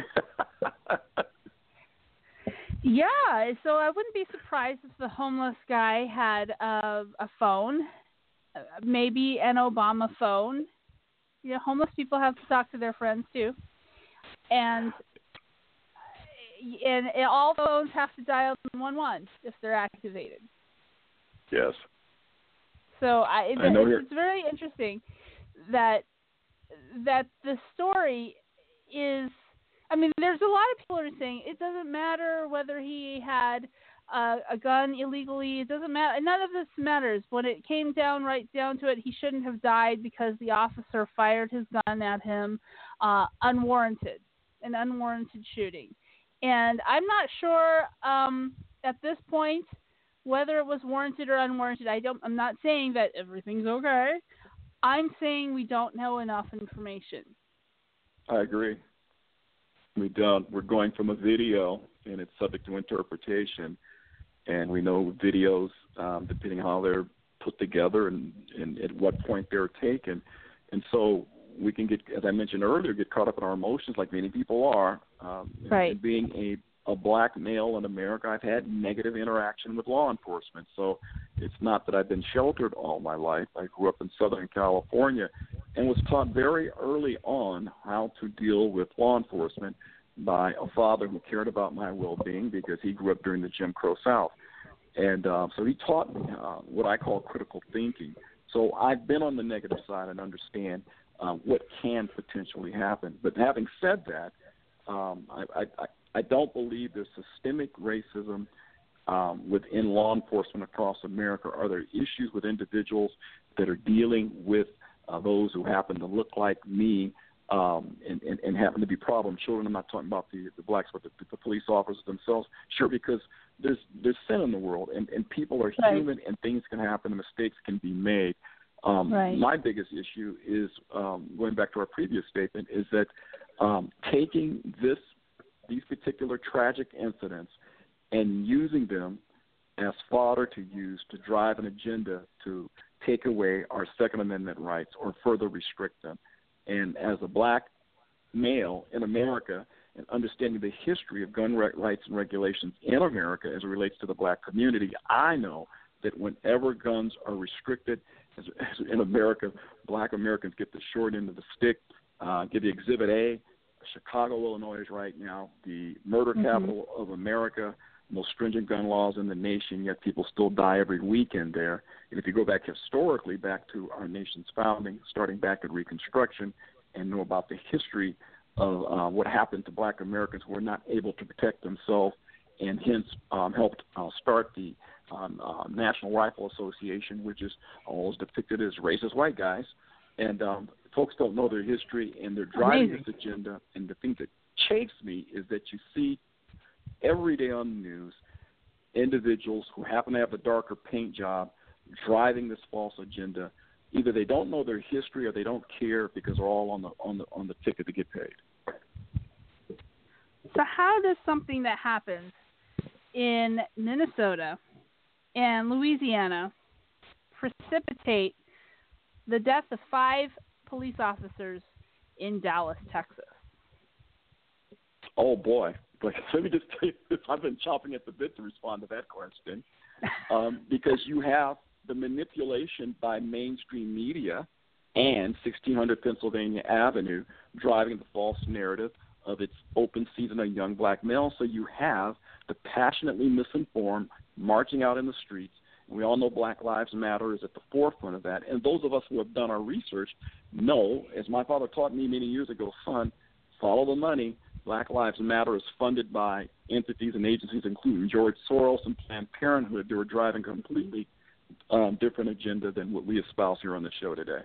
Yeah, so I wouldn't be surprised if the homeless guy had a phone, maybe an Obama phone. You know, homeless people have to talk to their friends too, and all phones have to dial 911 if they're activated. Yes. So it's very interesting that the story is. I mean, there's a lot of people who are saying it doesn't matter whether he had a gun illegally. It doesn't matter. None of this matters. When it came down right down to it, he shouldn't have died because the officer fired his gun at him unwarranted shooting. And I'm not sure at this point whether it was warranted or unwarranted. I'm not saying that everything's okay. I'm saying we don't know enough information. I agree. We don't. We're going from a video, and it's subject to interpretation. And we know videos, depending on how they're put together and at what point they're taken. And so we can get, as I mentioned earlier, get caught up in our emotions like many people are. Right. And being a black male in America, I've had negative interaction with law enforcement. So it's not that I've been sheltered all my life. I grew up in Southern California and was taught very early on how to deal with law enforcement by a father who cared about my well-being because he grew up during the Jim Crow South. And so he taught me what I call critical thinking. So I've been on the negative side and understand what can potentially happen. But having said that, I don't believe there's systemic racism within law enforcement across America. Are there issues with individuals that are dealing with those who happen to look like me and happen to be problem children? I'm not talking about the blacks, but the police officers themselves. Sure, because there's sin in the world, and people are human, and things can happen, and mistakes can be made. My biggest issue is, going back to our previous statement, is that taking these particular tragic incidents and using them as fodder to use to drive an agenda to take away our Second Amendment rights or further restrict them. And as a black male in America and understanding the history of gun rights and regulations in America as it relates to the black community, I know that whenever guns are restricted in America, black Americans get the short end of the stick. Give you Exhibit A. Chicago, Illinois is right now the murder capital of America, most stringent gun laws in the nation, yet people still die every weekend there. And if you go back historically, back to our nation's founding, starting back at Reconstruction, and know about the history of what happened to black Americans who were not able to protect themselves and hence helped start the National Rifle Association, which is always depicted as racist white guys. And folks don't know their history, and they're driving this agenda. And the thing that shakes me is that you see every day on the news individuals who happen to have a darker paint job driving this false agenda. Either they don't know their history, or they don't care because they're all on the ticket to get paid. So how does something that happens in Minnesota and Louisiana precipitate the death of 5 police officers in Dallas, Texas? Oh, boy. But let me just tell you this. I've been chomping at the bit to respond to that question because you have the manipulation by mainstream media and 1600 Pennsylvania Avenue driving the false narrative of its open season on young black males. So you have the passionately misinformed marching out in the streets. We all know Black Lives Matter is at the forefront of that. And those of us who have done our research know, as my father taught me many years ago, son, follow the money. Black Lives Matter is funded by entities and agencies, including George Soros and Planned Parenthood. They were driving a completely different agenda than what we espouse here on the show today.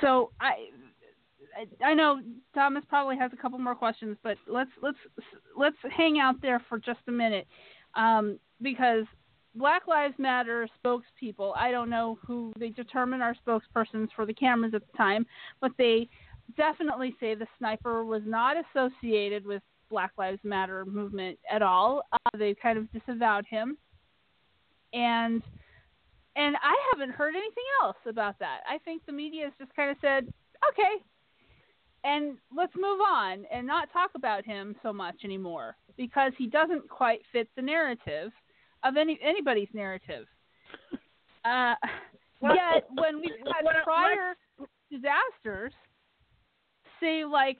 So I know Thomas probably has a couple more questions, but let's hang out there for just a minute. Because Black Lives Matter spokespeople, I don't know who they determine are spokespersons for the cameras at the time, but they definitely say the sniper was not associated with Black Lives Matter movement at all. They kind of disavowed him. And I haven't heard anything else about that. I think the media has just kind of said, okay, and let's move on and not talk about him so much anymore because he doesn't quite fit the narrative of anybody's narrative. Yet when we've had prior disasters, say like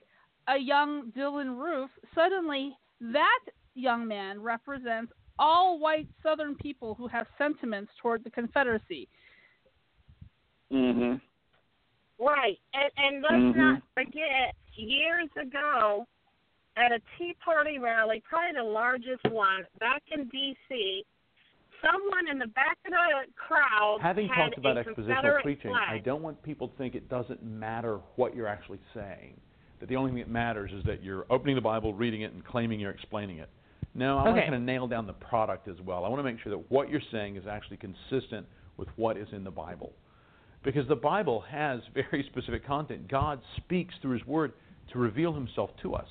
a young Dylan Roof, suddenly that young man represents all white Southern people who have sentiments toward the Confederacy. Mm-hmm. Right, and let's not forget, years ago, at a Tea Party rally, probably the largest one, back in D.C., someone in the back of the crowd had talked about expositional preaching, flag. I don't want people to think it doesn't matter what you're actually saying, that the only thing that matters is that you're opening the Bible, reading it, and claiming you're explaining it. No, I want to kind of nail down the product as well. I want to make sure that what you're saying is actually consistent with what is in the Bible. because the Bible has very specific content. God speaks through his word to reveal himself to us.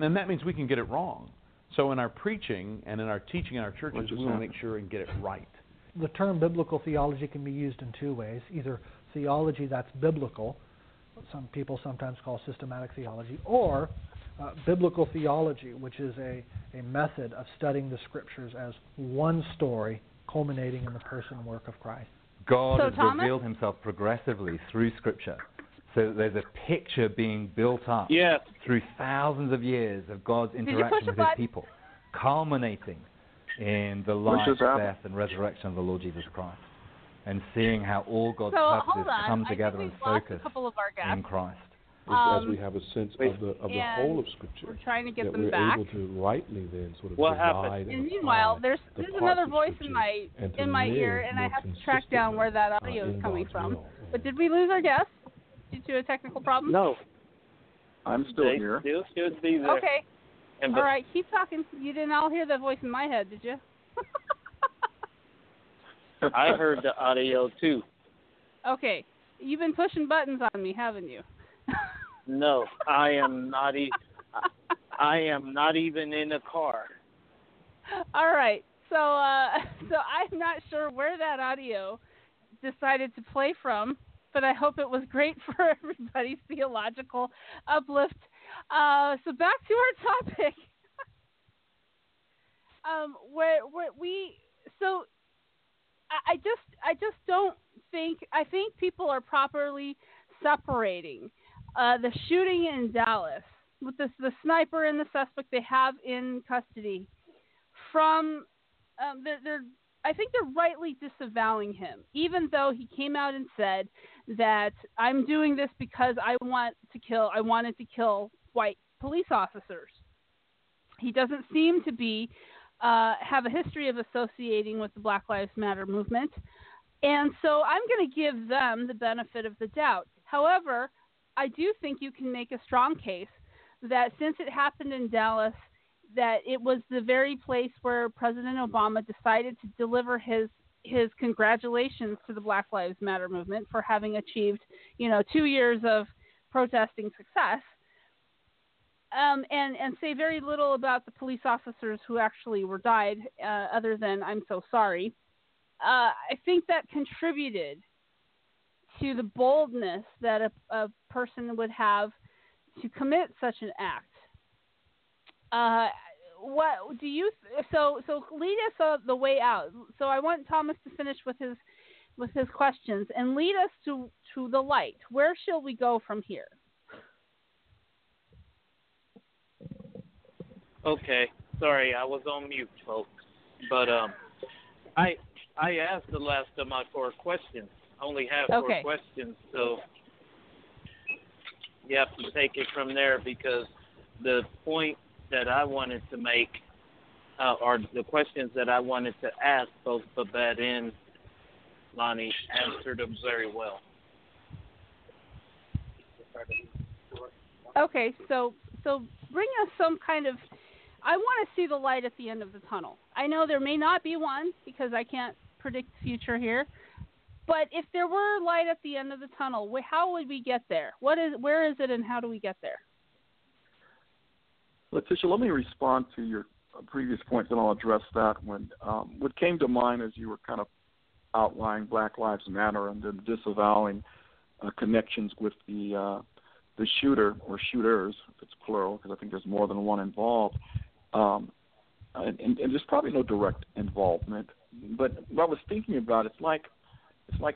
And that means we can get it wrong. So in our preaching and in our teaching in our churches, we want to make sure and get it right. The term biblical theology can be used in two ways, either theology that's biblical, what some people sometimes call systematic theology, or biblical theology, which is a method of studying the Scriptures as one story culminating in the person and work of Christ. God has revealed himself progressively through Scripture. So there's a picture being built up through thousands of years of God's interaction with his people, culminating in the life, death, and resurrection of the Lord Jesus Christ, and seeing how all God's purposes come together and focus in Christ. As we have a sense of the whole of Scripture, we're trying to get them back. We're able to rightly then sort of divide. And meanwhile, there's another voice in my ear, and I have to track down where that audio is coming from. But did we lose our guest due to a technical problem? No, I'm still here. Okay. All right, keep talking. You didn't all hear that voice in my head, did you? I heard the audio too. Okay, you've been pushing buttons on me, haven't you? No, I am not. I am not even in a car. All right, so I'm not sure where that audio decided to play from, but I hope it was great for everybody's theological uplift. So back to our topic. I just don't think. I think people are properly separating the shooting in Dallas with the sniper and the suspect they have in custody from I think they're rightly disavowing him, even though he came out and said that I'm doing this because I wanted to kill white police officers. He doesn't seem to be have a history of associating with the Black Lives Matter movement, and so I'm going to give them the benefit of the doubt. However, I do think you can make a strong case that since it happened in Dallas, that it was the very place where President Obama decided to deliver his congratulations to the Black Lives Matter movement for having achieved, 2 years of protesting success, and say very little about the police officers who actually were died, other than I'm so sorry. I think that contributed to the boldness that a person would have to commit such an act. So lead us the way out. So I want Thomas to finish with his questions and lead us to the light. Where shall we go from here? Okay, sorry, I was on mute, folks. But I asked the last of my 4 questions. I only have 4 questions, so you have to take it from there, because the point that I wanted to make, or the questions that I wanted to ask, both Babette and Lonnie answered them very well. Okay, so bring us some kind of, I want to see the light at the end of the tunnel. I know there may not be one, because I can't predict the future here, but if there were light at the end of the tunnel, how would we get there? Where is it, and how do we get there? Letitia, let me respond to your previous points, and I'll address that one. What came to mind as you were kind of outlining Black Lives Matter and then disavowing connections with the shooter or shooters, if it's plural, because I think there's more than one involved, and there's probably no direct involvement. But what I was thinking about, it's like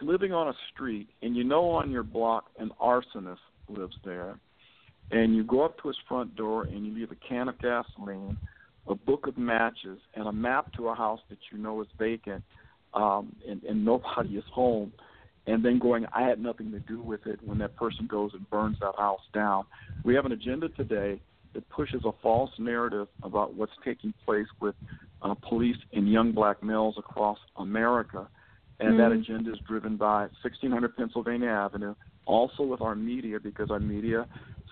living on a street, and on your block an arsonist lives there. And you go up to his front door and you leave a can of gasoline, a book of matches, and a map to a house that is vacant, and nobody is home, and then going, I had nothing to do with it, when that person goes and burns that house down. We have an agenda today that pushes a false narrative about what's taking place with police and young black males across America, and that agenda is driven by 1600 Pennsylvania Avenue, also with our media, because our media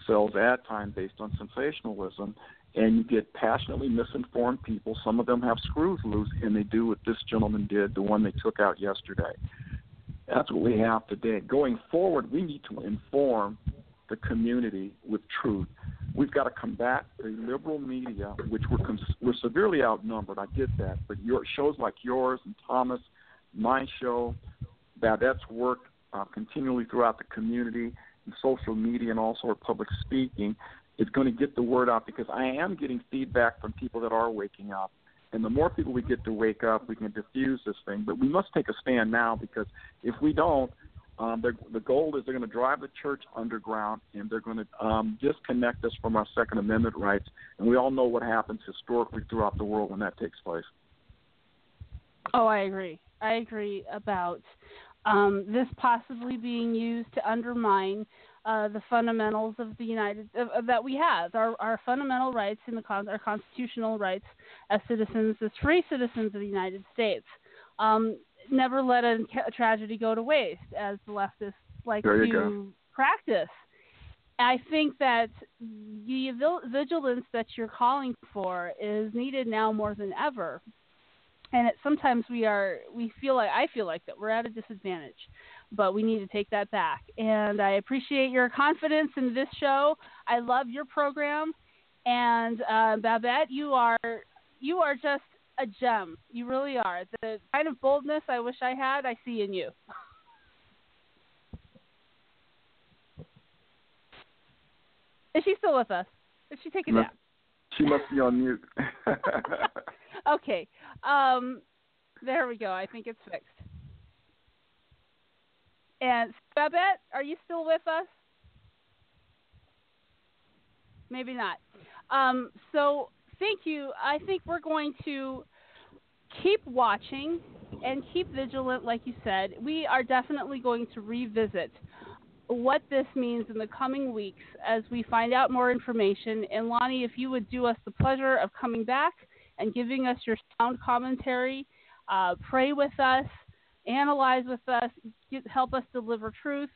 sells ad time based on sensationalism, and you get passionately misinformed people. Some of them have screws loose, and they do what this gentleman did, the one they took out yesterday. That's what we have today. Going forward, we need to inform the community with truth. We've got to combat the liberal media, which we're severely outnumbered. I get that. But your shows like yours and Thomas, my show, Babette's work continually throughout the community and social media and also our public speaking is going to get the word out, because I am getting feedback from people that are waking up. And the more people we get to wake up, we can diffuse this thing. But we must take a stand now, because if we don't, the goal is they're going to drive the church underground, and they're going to disconnect us from our Second Amendment rights. And we all know what happens historically throughout the world when that takes place. Oh, I agree. I agree about this possibly being used to undermine the fundamentals of the that we have, our fundamental rights in our constitutional rights as citizens, as free citizens of the United States. Never let a tragedy go to waste, as the leftists like to practice. I think that the vigilance that you're calling for is needed now more than ever. And sometimes I feel like that we're at a disadvantage, but we need to take that back. And I appreciate your confidence in this show. I love your program, and Babette, you are just a gem. You really are. The kind of boldness I wish I had, I see in you. Is she still with us? Is she taking a nap? She must be on mute. Okay. There we go. I think it's fixed. And Babette, are you still with us? Maybe not. So thank you. I think we're going to keep watching and keep vigilant, like you said. We are definitely going to revisit what this means in the coming weeks as we find out more information. And Lonnie, if you would do us the pleasure of coming back and giving us your sound commentary, pray with us, analyze with us, help us deliver truth,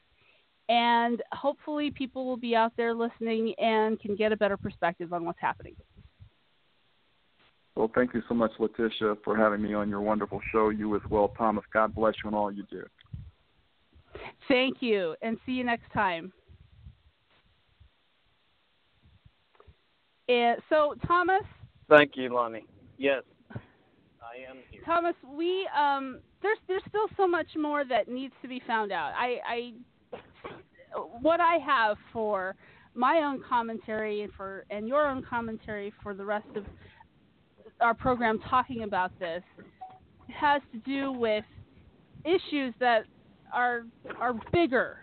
and hopefully people will be out there listening and can get a better perspective on what's happening. Well, thank you so much, Letitia, for having me on your wonderful show. You as well, Thomas. God bless you and all you do. Thank you, and see you next time. So, Thomas. Thank you, Lonnie. Yes, I am here. Thomas, we there's still so much more that needs to be found out. What I have for my own commentary and your own commentary for the rest of our program talking about this has to do with issues that are bigger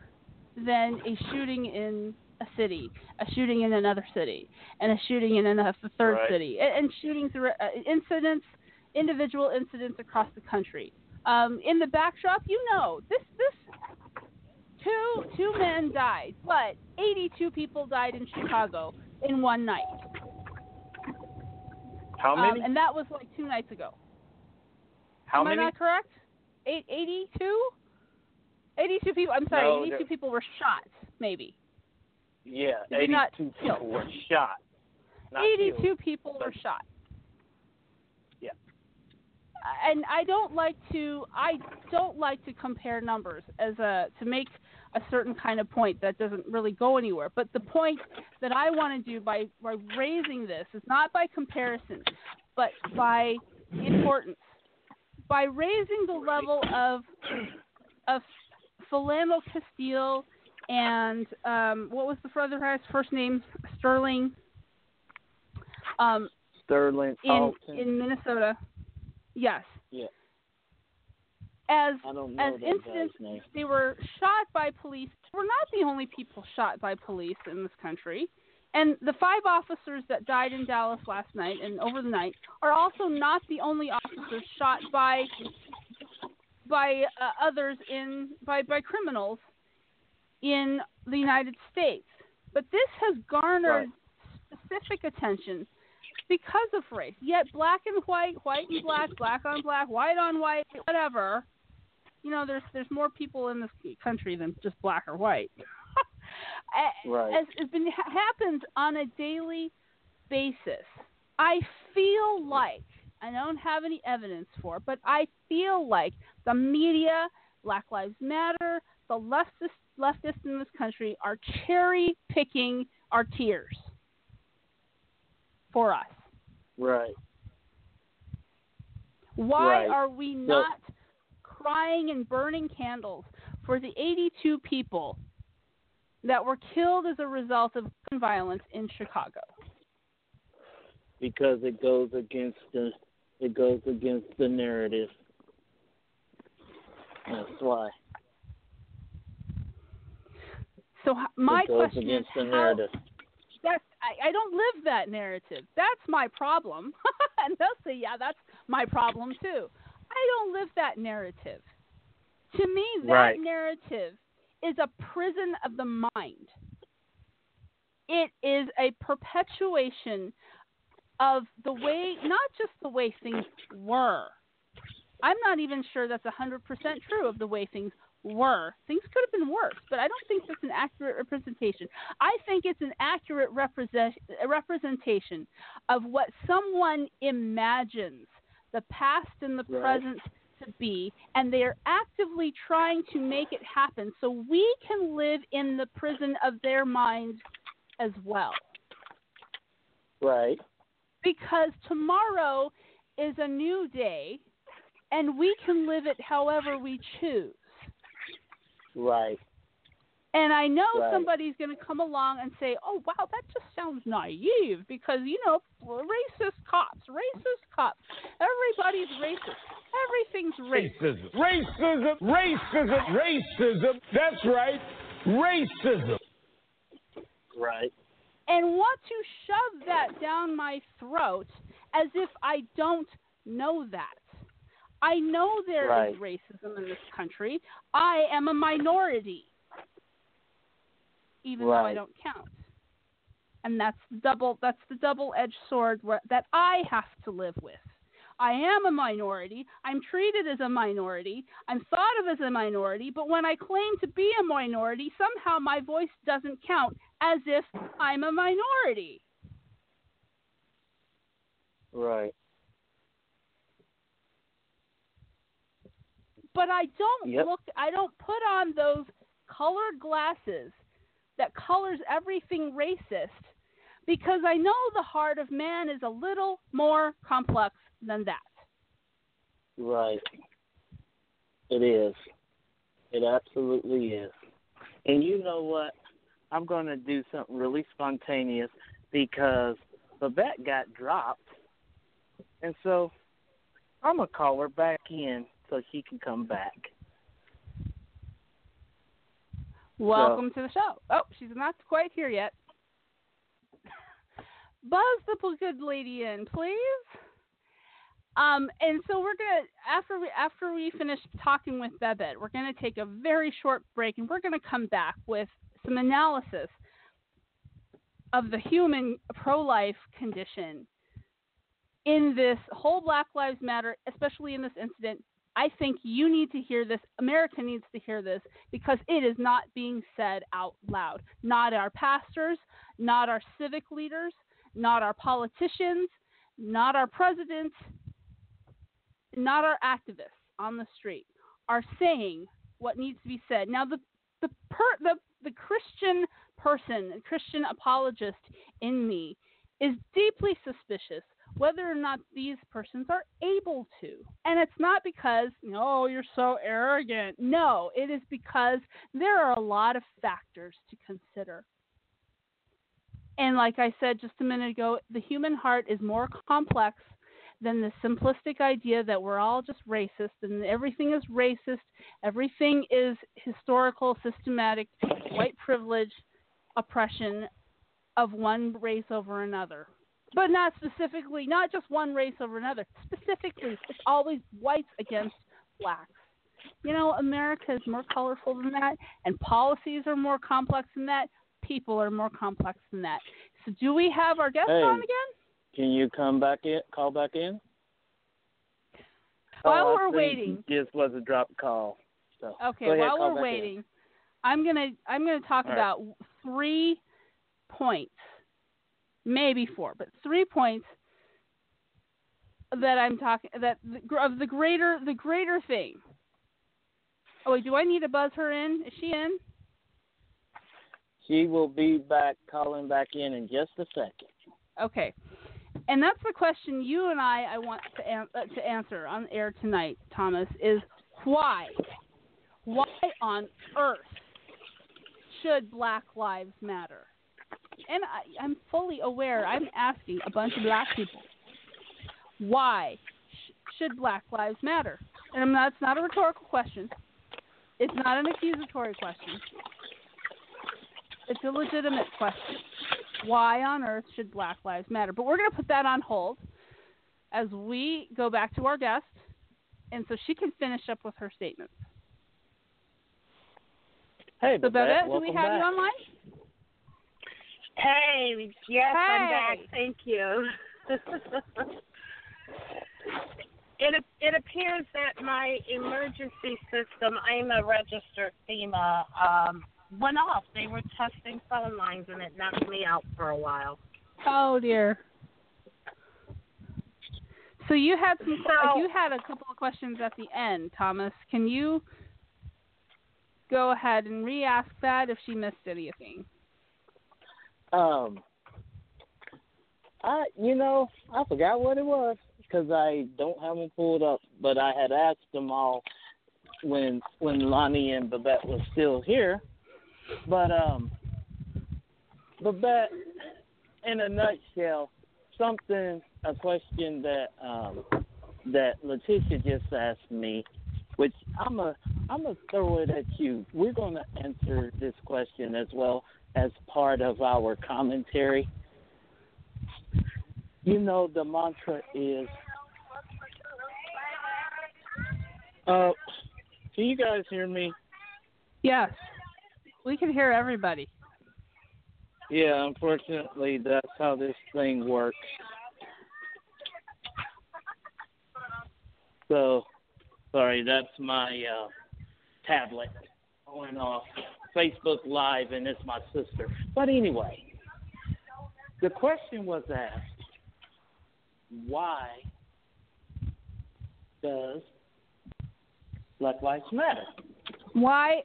than a shooting in a city, a shooting in another city, and a shooting in another third city, and shooting through incidents, individual incidents across the country. In the backdrop, this two men died, but 82 people died in Chicago in one night. How many? And that was like 2 nights ago. How many? Am I not correct? 82? 82 people. I'm sorry, no, 82 people were shot. Maybe. Yeah, 82 people were shot. 82 people were shot. Yeah. And I don't like to compare numbers to make a certain kind of point that doesn't really go anywhere. But the point that I want to do by raising this is not by comparison, but by importance. By raising the level of Philando Castile and what was the brother guy's first name? Sterling. Sterling in Minnesota. Yes. Yeah. As incidents, they were shot by police. We're not the only people shot by police in this country, and the 5 officers that died in Dallas last night and over the night are also not the only officers shot by others by criminals in the United States. But this has garnered specific attention because of race. Yet black and white, white and black, black on black, white on white, whatever. You know, there's more people in this country than just black or white. Happens on a daily basis. I feel like I don't have any evidence for, but I feel like the media Black Lives Matter, the leftists in this country are cherry picking our tears for us. Right. Why are we not crying and burning candles for the 82 people that were killed as a result of gun violence in Chicago? Because it goes against the narrative. That's why. So my question is, I don't live that narrative. That's my problem. And they'll say, yeah, that's my problem too. I don't live that narrative. To me, that narrative is a prison of the mind. It is a perpetuation of the way, not just the way things were. I'm not even sure that's 100% true of the way things were. Things could have been worse, but I don't think that's an accurate representation. I think it's an accurate representation of what someone imagines the past and the present to be, and they are actively trying to make it happen so we can live in the prison of their minds as well. Right. Because tomorrow is a new day, and we can live it however we choose. Right. And I know somebody's going to come along and say, oh, wow, that just sounds naive because, you know, racist cops. Everybody's racist. Everything's racist. Racism. That's right. Racism. Right. And want to shove that down my throat as if I don't know that. I know there is racism in this country. I am a minority, even though I don't count. And that's the double-edged sword that I have to live with. I am a minority. I'm treated as a minority. I'm thought of as a minority. But when I claim to be a minority, somehow my voice doesn't count as if I'm a minority. Right. But I don't I don't put on those colored glasses that colors everything racist because I know the heart of man is a little more complex than that. Right. It is. It absolutely is. And you know what? I'm going to do something really spontaneous because Babette got dropped. And so I'm going to call her back in so she can come back. Welcome to the show. Oh, she's not quite here yet. Buzz the good lady in, please. And so we're going to, after we finish talking with Babette, we're going to take a very short break, and we're going to come back with some analysis of the human pro-life condition in this whole Black Lives Matter, especially in this incident. I think you need to hear this. America needs to hear this because it is not being said out loud. Not our pastors, not our civic leaders, not our politicians, not our presidents, not our activists on the street are saying what needs to be said. Now, the Christian person, Christian apologist in me is deeply suspicious whether or not these persons are able to. And it's not because, no, you're so arrogant. No, it is because there are a lot of factors to consider. And like I said just a minute ago, the human heart is more complex than the simplistic idea that we're all just racist and everything is racist, everything is historical, systematic, white privilege, oppression of one race over another. But not specifically, not just one race over another. Specifically, it's always whites against blacks. You know, America is more colorful than that, and policies are more complex than that. People are more complex than that. So do we have our guest on again? Can you come back in, call back in? While we're waiting. This was a drop call. So. Okay, ahead, while we're waiting, I'm gonna talk about 3 points. Maybe 4, but 3 points that I'm talking of the greater thing Oh, wait, do I need to buzz her in? Is she in? She will be back, calling back in just a second. Okay. And that's the question you and I want to answer on the air tonight, Thomas, is why? Why on earth should Black Lives Matter? And I'm fully aware, I'm asking a bunch of black people, why should Black Lives Matter? And it's not a rhetorical question. It's not an accusatory question. It's a legitimate question. Why on earth should Black Lives Matter? But we're going to put that on hold as we go back to our guest, and so she can finish up with her statements. Hey, so Babette, do we have you online? Hey, yes, hey. I'm back. Thank you. It appears that my emergency system, I'm a registered FEMA, went off. They were testing phone lines, and it knocked me out for a while. Oh dear. So you had a couple of questions at the end, Thomas. Can you go ahead and re-ask that if she missed anything? I forgot what it was because I don't have them pulled up. But I had asked them all when Lonnie and Babette was still here. But Babette, in a nutshell, a question that Letitia just asked me, which I'm a throw it at you. We're going to answer this question as well as part of our commentary. You know, the mantra is. Can you guys hear me? Yes. We can hear everybody. Yeah, unfortunately, that's how this thing works. So, sorry, that's my tablet going off Facebook Live, and it's my sister. But anyway, the question was asked, why does Black Lives Matter? Why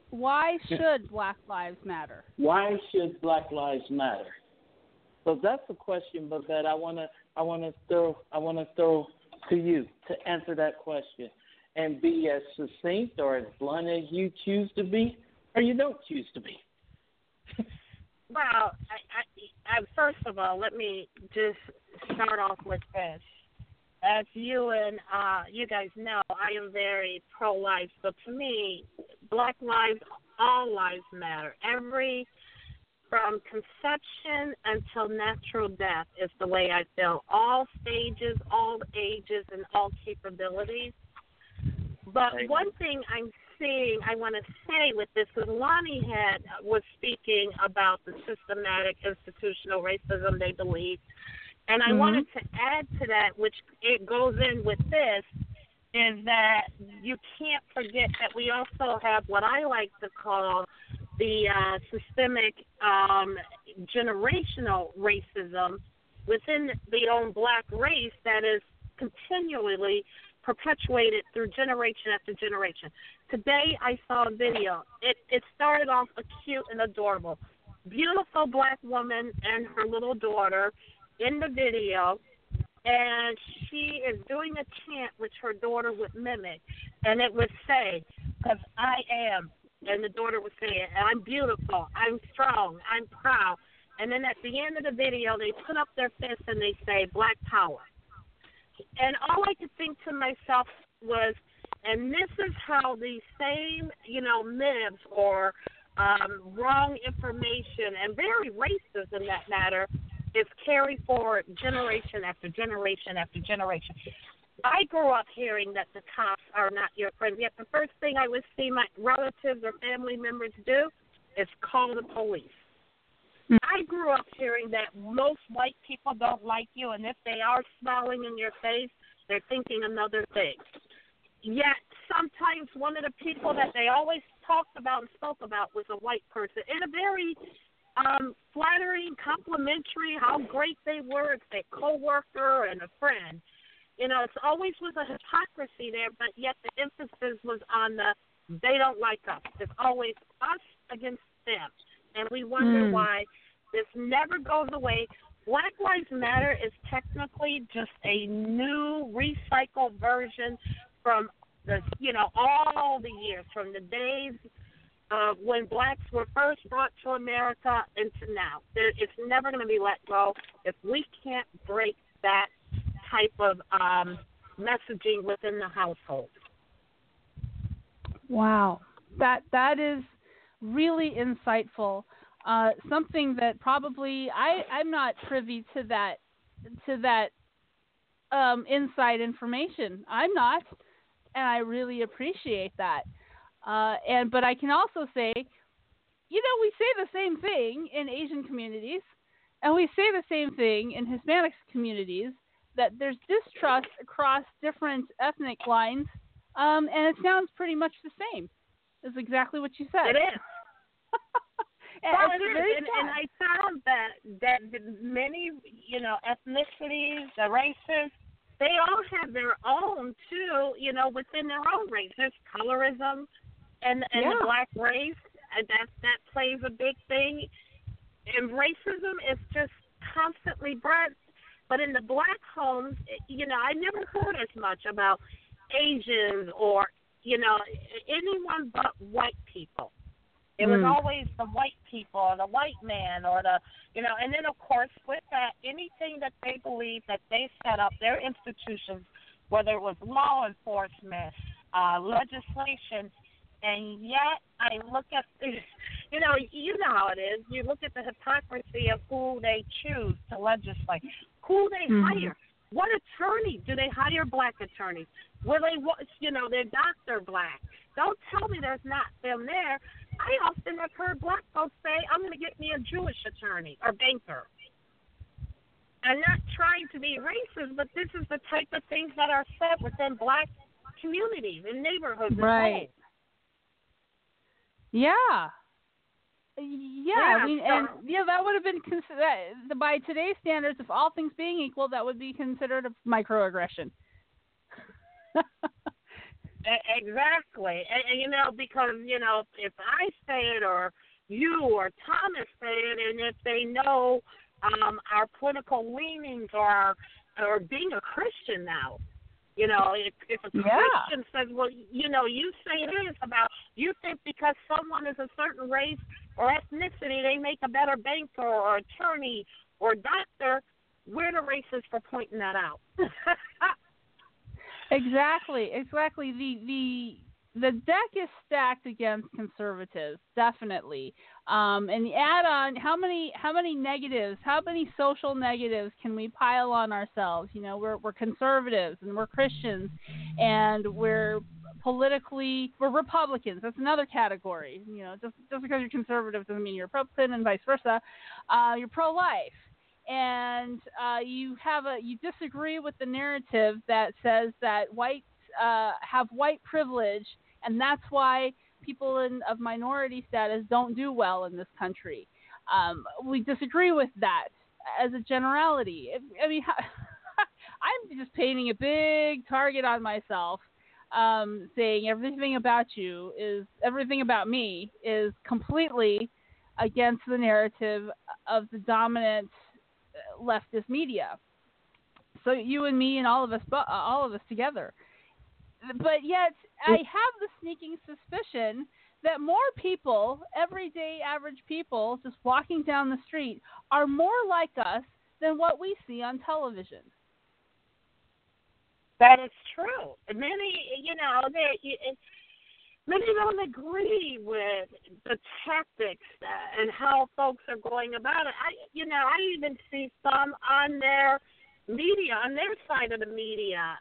should Black Lives Matter? Why should Black Lives Matter? So that's the question, but that I wanna throw to you to answer that question and be as succinct or as blunt as you choose to be or you don't choose to be. Well, I first of all, let me just start off with this. As you and you guys know, I am very pro-life, but to me, Black lives, all lives matter. From conception until natural death is the way I feel. All stages, all ages, and all capabilities. But one thing I'm seeing, I want to say with this, because Lonnie was speaking about the systematic institutional racism they believe. And I wanted to add to that, which it goes in with this, is that you can't forget that we also have what I like to call the systemic generational racism within the own black race that is continually perpetuated through generation after generation. Today I saw a video. It started off cute and adorable. Beautiful black woman and her little daughter in the video, and she is doing a chant which her daughter would mimic, and it would say, because I am, and the daughter would say it, and I'm beautiful, I'm strong, I'm proud, and then at the end of the video, they put up their fists and they say, Black Power. And all I could think to myself was, and this is how these same, myths or wrong information, and very racist in that matter, is carried forward generation after generation after generation. I grew up hearing that the cops are not your friends, yet the first thing I would see my relatives or family members do is call the police. I grew up hearing that most white people don't like you, and if they are smiling in your face, they're thinking another thing. Yet sometimes one of the people that they always talked about and spoke about was a white person in a very flattering, complimentary, how great they were. It's a coworker and a friend. It's always was a hypocrisy there, but yet the emphasis was on the They don't like us. It's always us against them. And we wonder why this never goes away. Black Lives Matter is technically just a new recycled version from the, you know, all the years, from the days when blacks were first brought to America into now. It's never going to be let go if we can't break that type of messaging within the household. Wow, that is really insightful. Something that probably I'm not privy to that inside information. I'm not, and I really appreciate that. But I can also say, you know, we say the same thing in Asian communities, and we say the same thing in Hispanic communities, that there's distrust across different ethnic lines, and it sounds pretty much the same. Is exactly what you said. It is. Well, it is. And I found that many, you know, ethnicities, the races, they all have their own too, you know, within their own race. There's colorism and the black race, and that plays a big thing. And racism is just constantly bred. But in the black homes, you know, I never heard as much about Asians or, you know, anyone but white people. It was always the white people or the white man or the, you know, and then, of course, with that, anything that they believe that they set up, their institutions, whether it was law enforcement, legislation, and yet I look at, you know how it is. You look at the hypocrisy of who they choose to legislate, who they hire. What attorney? Do they hire black attorneys? Will they, you know, their doctor black? Don't tell me there's not them there. I often have heard black folks say, I'm going to get me a Jewish attorney or banker. I'm not trying to be racist, but this is the type of things that are said within black communities and neighborhoods. Right. Yeah. Yeah. I mean, so, and yeah, that would have been considered, by today's standards, if all things being equal, that would be considered a microaggression. Exactly. And, you know, because, you know, if I say it or you or Thomas say it, and if they know our political leanings or being a Christian now, you know, if a Christian says, well, you know, you say this about, you think because someone is a certain race or ethnicity, they make a better banker or attorney or doctor, we're the racists for pointing that out. Exactly. The deck is stacked against conservatives, definitely. And you add on how many negatives, how many social negatives can we pile on ourselves? You know, we're conservatives and we're Christians and we're Republicans. That's another category. You know, just because you're conservative doesn't mean you're Republican, and vice versa. You're pro-life. And you disagree with the narrative that says that whites have white privilege, and that's why people of minority status don't do well in this country. We disagree with that as a generality. I mean, I'm just painting a big target on myself, saying everything about me is completely against the narrative of the dominant leftist media. So you and me and all of us together. But yet I have the sneaking suspicion that more people, everyday average people just walking down the street, are more like us than what we see on television. That is true. Many, you know, many don't agree with the tactics and how folks are going about it. I even see some on their media, on their side of the media.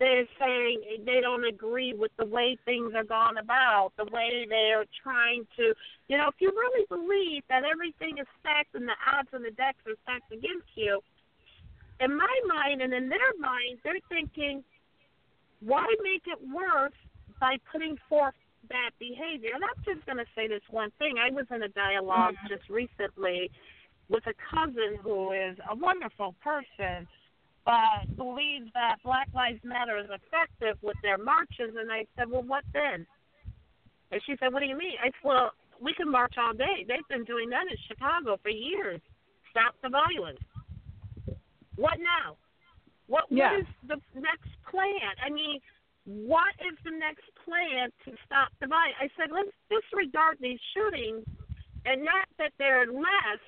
They're saying they don't agree with the way things are gone about, the way they're trying to, you know, if you really believe that everything is stacked and the odds and the decks are stacked against you, in my mind and in their mind, they're thinking, why make it worse by putting forth bad behavior? And I'm just going to say this one thing. I was in a dialogue just recently with a cousin who is a wonderful person, but believes that Black Lives Matter is effective with their marches. And I said, well, what then? And she said, what do you mean? I said, well, we can march all day. They've been doing that in Chicago for years. Stop the violence. What now? What is the next plan? I mean, what is the next plan to stop the violence? I said, let's disregard these shootings, and not that they're less.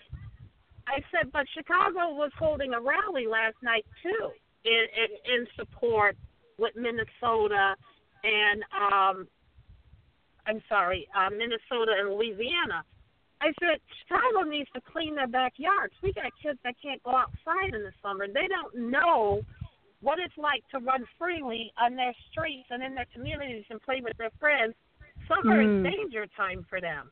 I said, but Chicago was holding a rally last night, too, in support with Minnesota and Minnesota and Louisiana. I said, Chicago needs to clean their backyards. We got kids that can't go outside in the summer. They don't know what it's like to run freely on their streets and in their communities and play with their friends. Summer is danger time for them.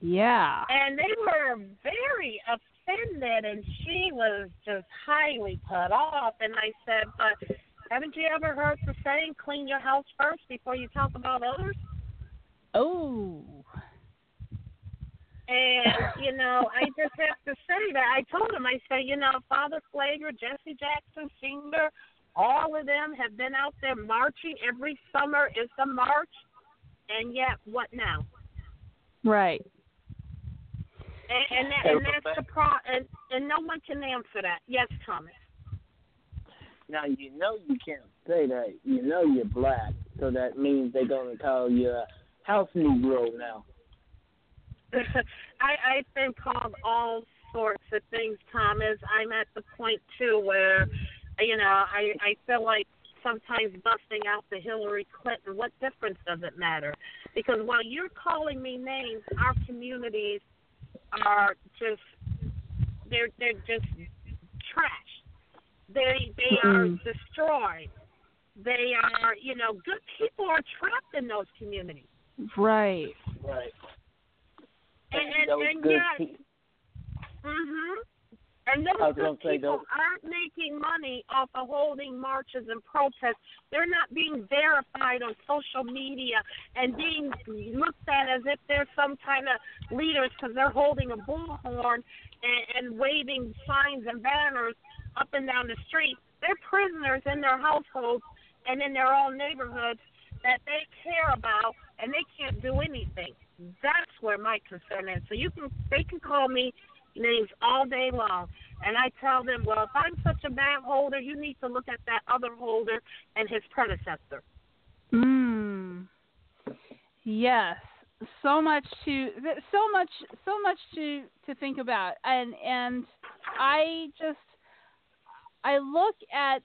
Yeah. And they were very offended, and she was just highly put off. And I said, but haven't you ever heard the saying, clean your house first before you talk about others? Oh. And, you know, I just have to say that. I told him, I said, you know, Father Flager, Jesse Jackson Sr., all of them have been out there marching. Every summer is the march. And yet, what now? Right. And no one can answer that. Yes, Thomas. Now, you know you can't say that. You know you're black. So that means they're going to call you a house Negro now. I've been called all sorts of things, Thomas. I'm at the point, too, where, you know, I feel like sometimes busting out the Hillary Clinton, what difference does it matter? Because while you're calling me names, our communities are just, they're just trash. They are destroyed. They are, you know, good people are trapped in those communities. Right. Right. And yes, and those good people aren't making money off of holding marches and protests. They're not being verified on social media and being looked at as if they're some kind of leaders because they're holding a bullhorn and waving signs and banners up and down the street. They're prisoners in their households and in their own neighborhoods that they care about, and they can't do anything. That's where my concern is. So they can call me names all day long, and I tell them, well, if I'm such a bad holder, you need to look at that other holder and his predecessor. Yes, so much to think about, and I look at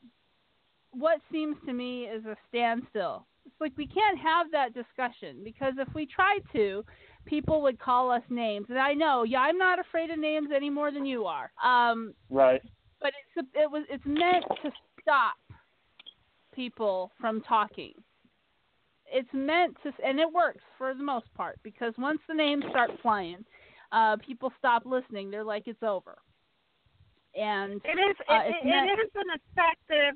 what seems to me is a standstill. It's like we can't have that discussion, because if we tried to, people would call us names. And I know, I'm not afraid of names any more than you are. Right. But it's meant to stop people from talking. It's meant to, and it works for the most part, because once the names start flying, people stop listening. They're like, it's over. And it is an effective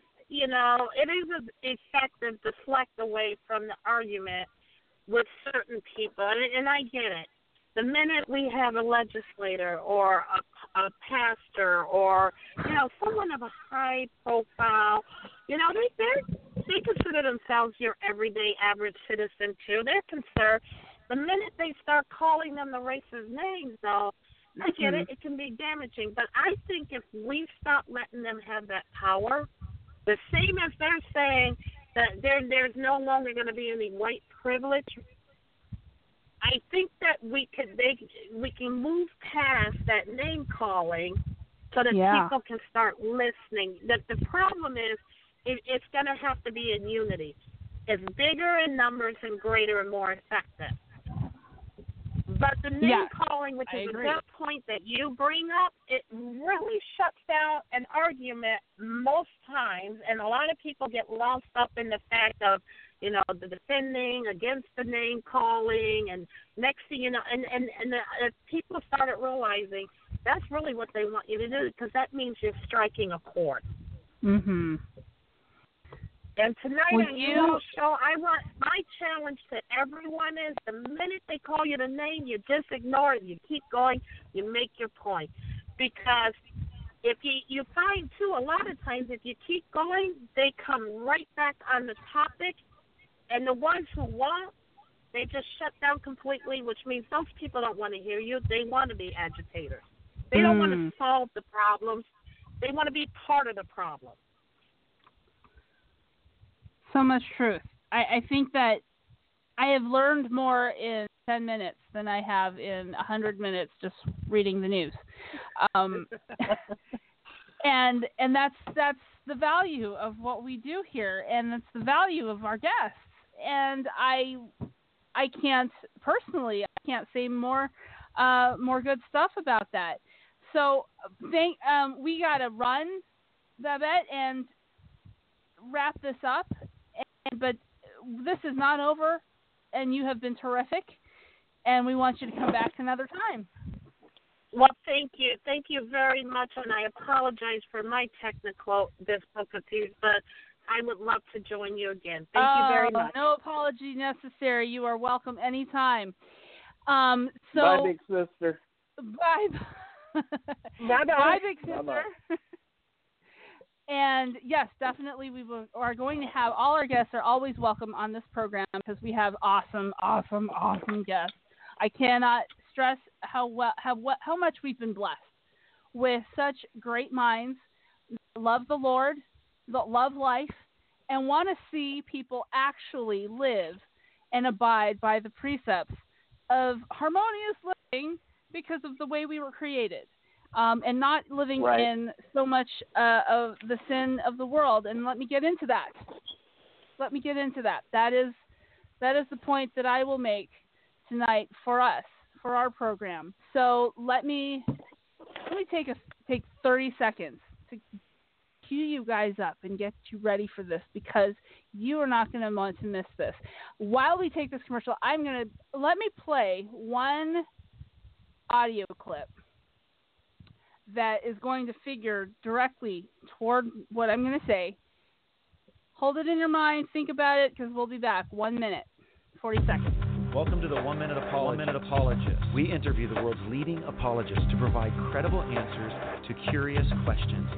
deflect away from the argument with certain people, and I get it. The minute we have a legislator or a pastor or, you know, someone of a high profile, you know, they consider themselves your everyday average citizen, too. They're concerned. The minute they start calling them the racist names, though, I get it. It can be damaging. But I think if we stop letting them have that power, the same as they're saying that there's no longer going to be any white privilege, I think that we can move past that name calling so that people can start listening. That the problem is it's going to have to be in unity. It's bigger in numbers and greater and more effective. But the name calling, which is a good point that you bring up, it really shuts down an argument most times, and a lot of people get lost up in the fact of, you know, the defending against the name calling, and next thing you know, and people started realizing that's really what they want you to do, because that means you're striking a chord. Mm-hmm. And tonight on your show, my challenge to everyone is the minute they call you the name, you just ignore it. You keep going. You make your point. Because if you find, too, a lot of times if you keep going, they come right back on the topic. And the ones who won't, They just shut down completely, which means those people don't want to hear you. They want to be agitators. They don't want to solve the problems. They want to be part of the problem. So much truth. I think that I have learned more in 10 minutes than I have in 100 minutes just reading the news. And that's the value of what we do here, and that's the value of our guests. And I can't personally, say more good stuff about that. So we got to run, Babette, and wrap this up. But this is not over, and you have been terrific, and we want you to come back another time. Well, thank you. Thank you very much, and I apologize for my technical difficulties, but I would love to join you again. Thank you very much. No apology necessary. You are welcome anytime. Bye, big sister. Bye. Bye, big sister. Bye-bye. And yes, definitely we are going to have all our guests are always welcome on this program because we have awesome guests. I cannot stress how much we've been blessed with such great minds that love the Lord, that love life, and want to see people actually live and abide by the precepts of harmonious living because of the way we were created. And not living in so much of the sin of the world. And let me get into that. That is the point that I will make tonight for us, for our program. So let me take 30 seconds to cue you guys up and get you ready for this, because you are not going to want to miss this. While we take this commercial, let me play one audio clip that is going to figure directly toward what I'm going to say. Hold it in your mind. Think about it, because we'll be back. 1 minute, 40 seconds. Welcome to the One-Minute Apologist. We interview the world's leading apologists to provide credible answers to curious questions.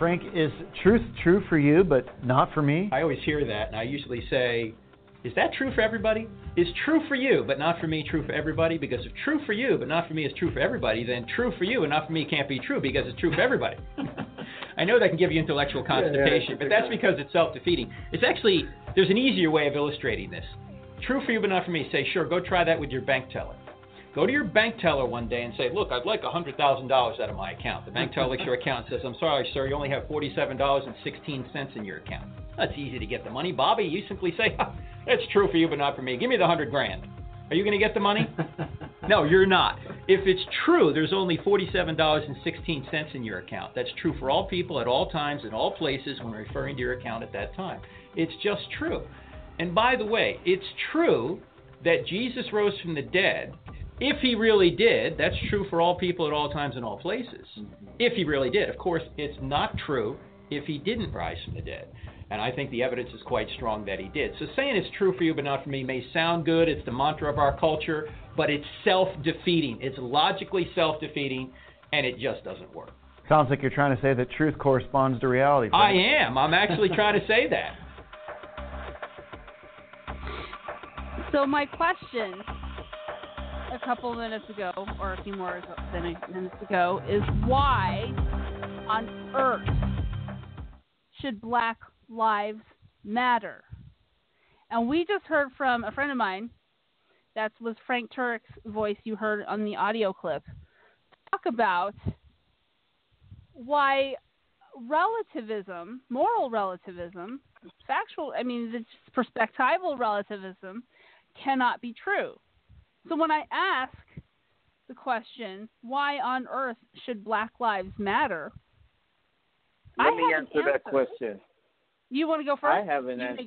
Frank, is truth true for you, but not for me? I always hear that, and I usually say, is that true for everybody? Is true for you, but not for me, true for everybody? Because if true for you, but not for me is true for everybody, then true for you and not for me can't be true because it's true for everybody. I know that can give you intellectual constipation, but that's because it's self-defeating. It's actually, there's an easier way of illustrating this. True for you, but not for me. Say, sure, go try that with your bank teller. Go to your bank teller one day and say, look, I'd like $100,000 out of my account. The bank teller looks at your account and says, I'm sorry, sir, you only have $47.16 in your account. That's easy to get the money. Bobby, you simply say, that's true for you, but not for me. Give me the $100,000. Are you going to get the money? No, you're not. If it's true, there's only $47.16 in your account. That's true for all people at all times in all places when referring to your account at that time. It's just true. And by the way, it's true that Jesus rose from the dead. If he really did, that's true for all people at all times in all places. If he really did. Of course, it's not true if he didn't rise from the dead. And I think the evidence is quite strong that he did. So saying it's true for you but not for me may sound good. It's the mantra of our culture, but it's self-defeating. It's logically self-defeating, and it just doesn't work. Sounds like you're trying to say that truth corresponds to reality. I am. I'm actually trying to say that. So my question a couple minutes ago, or a few more than minutes ago, is why on earth should Black Lives Matter? And we just heard from a friend of mine, that was Frank Turek's voice you heard on the audio clip, talk about why relativism, moral relativism, the perspectival relativism cannot be true. So when I ask the question, why on earth should Black Lives Matter? Let me answer that question. You want to go first? I have an answer.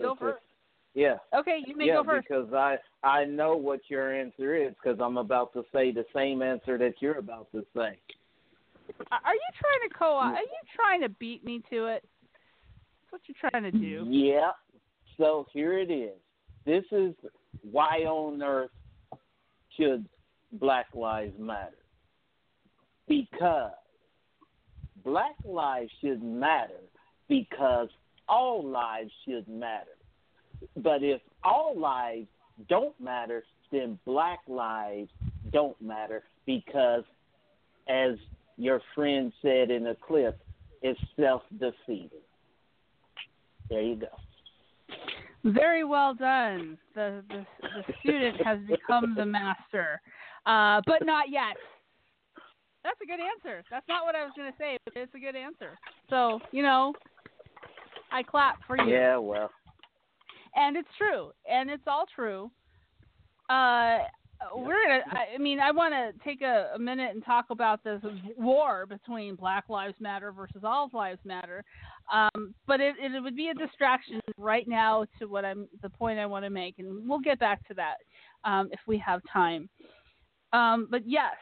Yeah. Okay, you may go first. Because I know what your answer is, because I'm about to say the same answer that you're about to say. Are you trying to co-op? Are you trying to beat me to it? That's what you're trying to do. Yeah. So here it is. This is why on earth should Black Lives Matter? Because Black lives should matter because all lives should matter. But if all lives don't matter, then black lives don't matter, because as your friend said in the clip, it's self-defeating. There you go. Very well done. The student has become the master, but not yet. That's a good answer. That's not what I was going to say, but it's a good answer. So, you know, I clap for you. Yeah, well. And it's true. And it's all true. I want to take a minute and talk about this war between Black Lives Matter versus All Lives Matter. But it would be a distraction right now to the point I want to make. And we'll get back to that if we have time. But yes,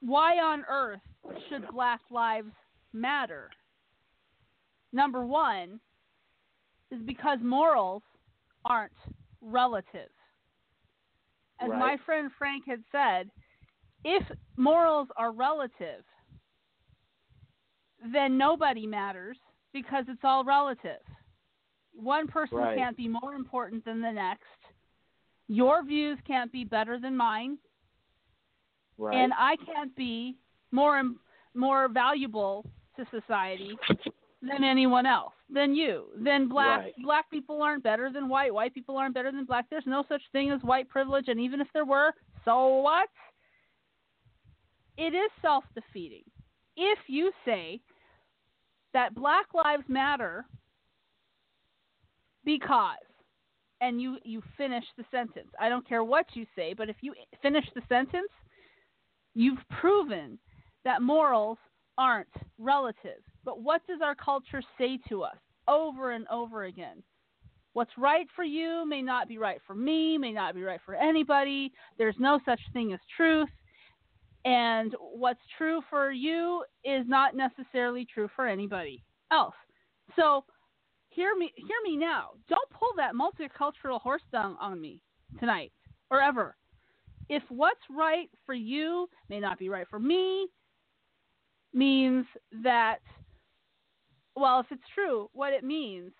why on earth should Black Lives Matter? Number one is because morals aren't relative. As right. My friend Frank had said, if morals are relative, then nobody matters because it's all relative. One person right. can't be more important than the next. Your views can't be better than mine. Right. And I can't be more valuable to society than anyone else, than you, than black. Right. Black people aren't better than white. White people aren't better than black. There's no such thing as white privilege, and even if there were, so what? It is self-defeating. If you say that Black Lives Matter because, and you finish the sentence. I don't care what you say, but if you finish the sentence, you've proven that morals aren't relative. But what does our culture say to us over and over again? What's right for you may not be right for me, may not be right for anybody. There's no such thing as truth. And what's true for you is not necessarily true for anybody else. So hear me now. Don't pull that multicultural horse dung on me tonight or ever. If what's right for you may not be right for me means that, well, if it's true, what it means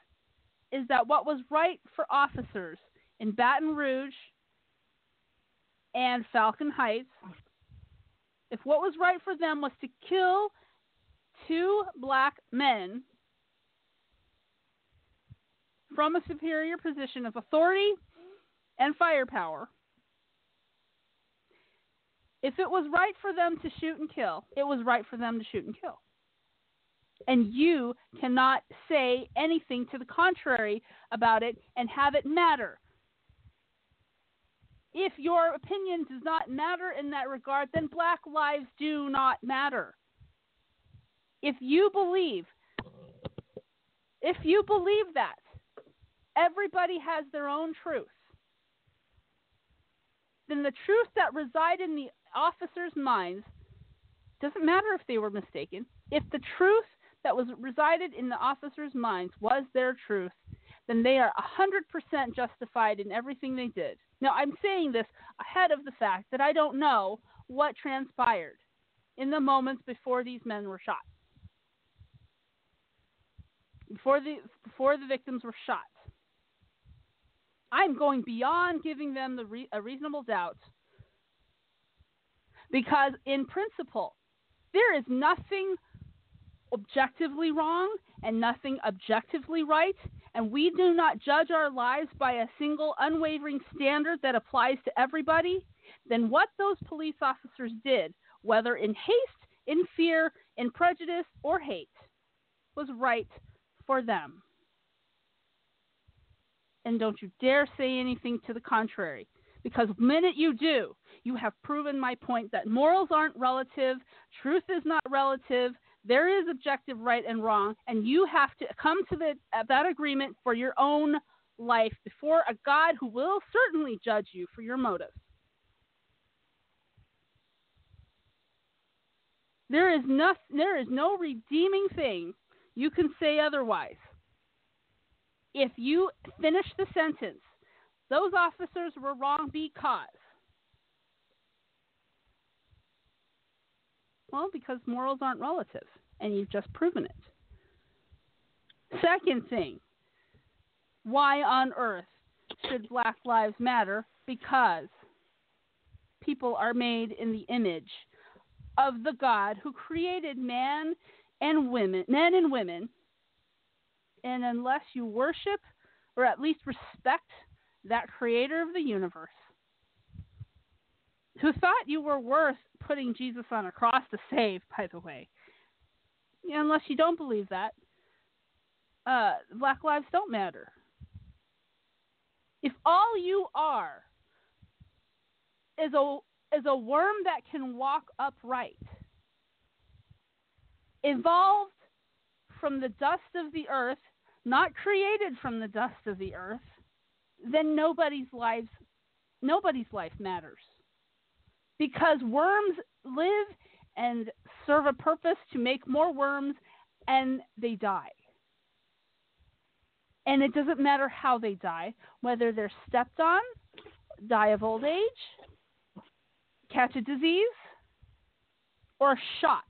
is that what was right for officers in Baton Rouge and Falcon Heights, if what was right for them was to kill 2 black men from a superior position of authority and firepower, if it was right for them to shoot and kill, it was right for them to shoot and kill. And you cannot say anything to the contrary about it and have it matter. If your opinion does not matter in that regard, then black lives do not matter. If you believe that, everybody has their own truth, then the truth that resided in the officers' minds, doesn't matter if they were mistaken, if the truth that was resided in the officers' minds was their truth, then they are 100% justified in everything they did. Now, I'm saying this ahead of the fact that I don't know what transpired in the moments before these men were shot, before the victims were shot. I'm going beyond giving them a reasonable doubt, because in principle, there is nothing objectively wrong and nothing objectively right, and we do not judge our lives by a single unwavering standard that applies to everybody. Then what those police officers did, whether in haste, in fear, in prejudice, or hate, was right for them. And don't you dare say anything to the contrary, because the minute you do, you have proven my point that morals aren't relative, truth is not relative, there is objective right and wrong, and you have to come to that agreement for your own life before a God who will certainly judge you for your motives. There is no redeeming thing you can say otherwise. If you finish the sentence, those officers were wrong because, well, because morals aren't relative, and you've just proven it. Second thing, why on earth should Black Lives Matter because people are made in the image of the God who created men and women. And unless you worship or at least respect that creator of the universe, who thought you were worth putting Jesus on a cross to save, by the way. Unless you don't believe that, Black lives don't matter. If all you are is a worm that can walk upright, evolved from the dust of the earth, not created from the dust of the earth, then nobody's life matters. Because worms live and serve a purpose to make more worms, and they die. And it doesn't matter how they die, whether they're stepped on, die of old age, catch a disease, or shot.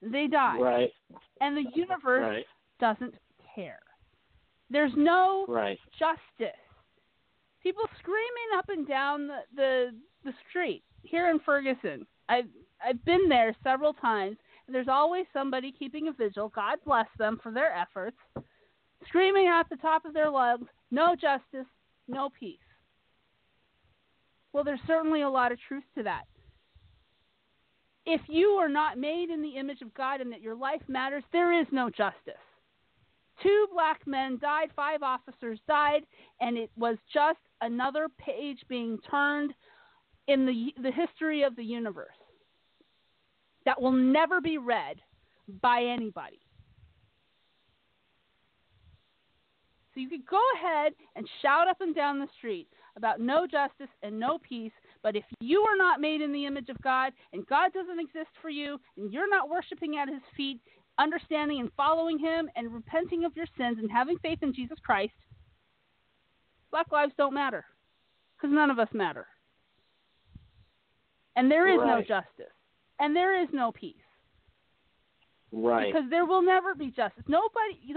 They die. Right. And the universe doesn't care. There's no justice. People screaming up and down the street here in Ferguson. I've been there several times. And there's always somebody keeping a vigil. God bless them for their efforts. Screaming at the top of their lungs, no justice, no peace. Well, there's certainly a lot of truth to that. If you are not made in the image of God and that your life matters, there is no justice. 2 black men died, 5 officers died, and it was just another page being turned in the history of the universe that will never be read by anybody. So you could go ahead and shout up and down the street about no justice and no peace, but if you are not made in the image of God and God doesn't exist for you and you're not worshiping at his feet, understanding and following him and repenting of your sins and having faith in Jesus Christ, black lives don't matter, because none of us matter. And there is no justice, and there is no peace. Right. Because there will never be justice. The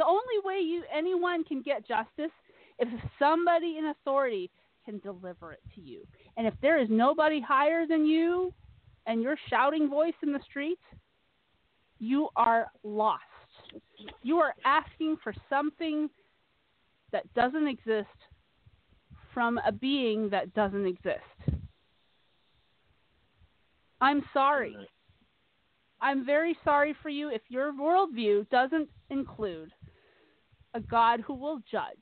only way anyone can get justice is if somebody in authority can deliver it to you. And if there is nobody higher than you and your shouting voice in the street, you are lost. You are asking for something that doesn't exist from a being that doesn't exist. I'm sorry. I'm very sorry for you if your worldview doesn't include a God who will judge.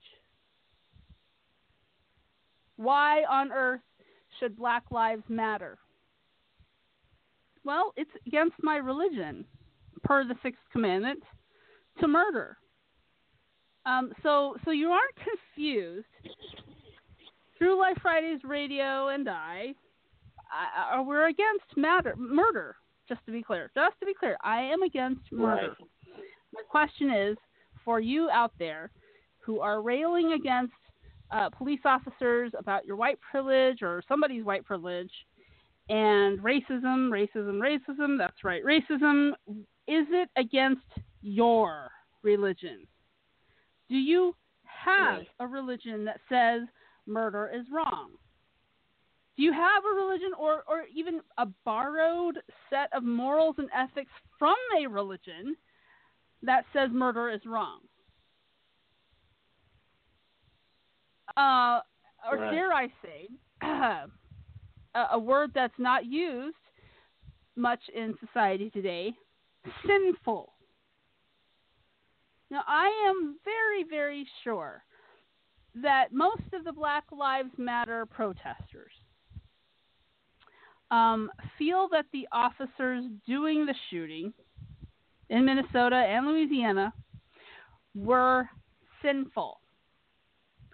Why on earth should Black Lives Matter? Well, it's against my religion, per the 6th commandment, to murder. So you aren't confused. True Life Fridays Radio and I we're against murder, just to be clear. Just to be clear, I am against murder. My question is, for you out there who are railing against police officers about your white privilege or somebody's white privilege and racism, that's right, racism, is it against your religion? Do you have a religion that says murder is wrong? Do you have a religion or even a borrowed set of morals and ethics from a religion that says murder is wrong? Or dare I say, a word that's not used much in society today, sinful. Now, I am very, very sure that most of the Black Lives Matter protesters feel that the officers doing the shooting in Minnesota and Louisiana were sinful.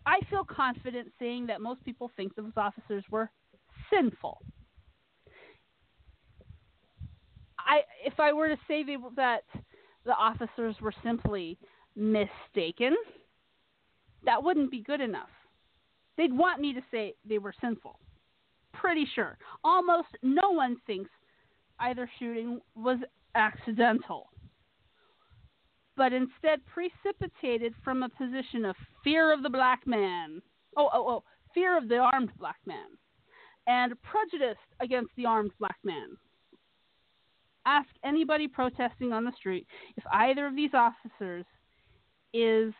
I feel confident saying that most people think those officers were sinful. If I were to say that the officers were simply mistaken, that wouldn't be good enough. They'd want me to say they were sinful. Pretty sure. Almost no one thinks either shooting was accidental, but instead precipitated from a position of fear of the black man. fear of the armed black man and prejudice against the armed black man. Ask anybody protesting on the street if either of these officers is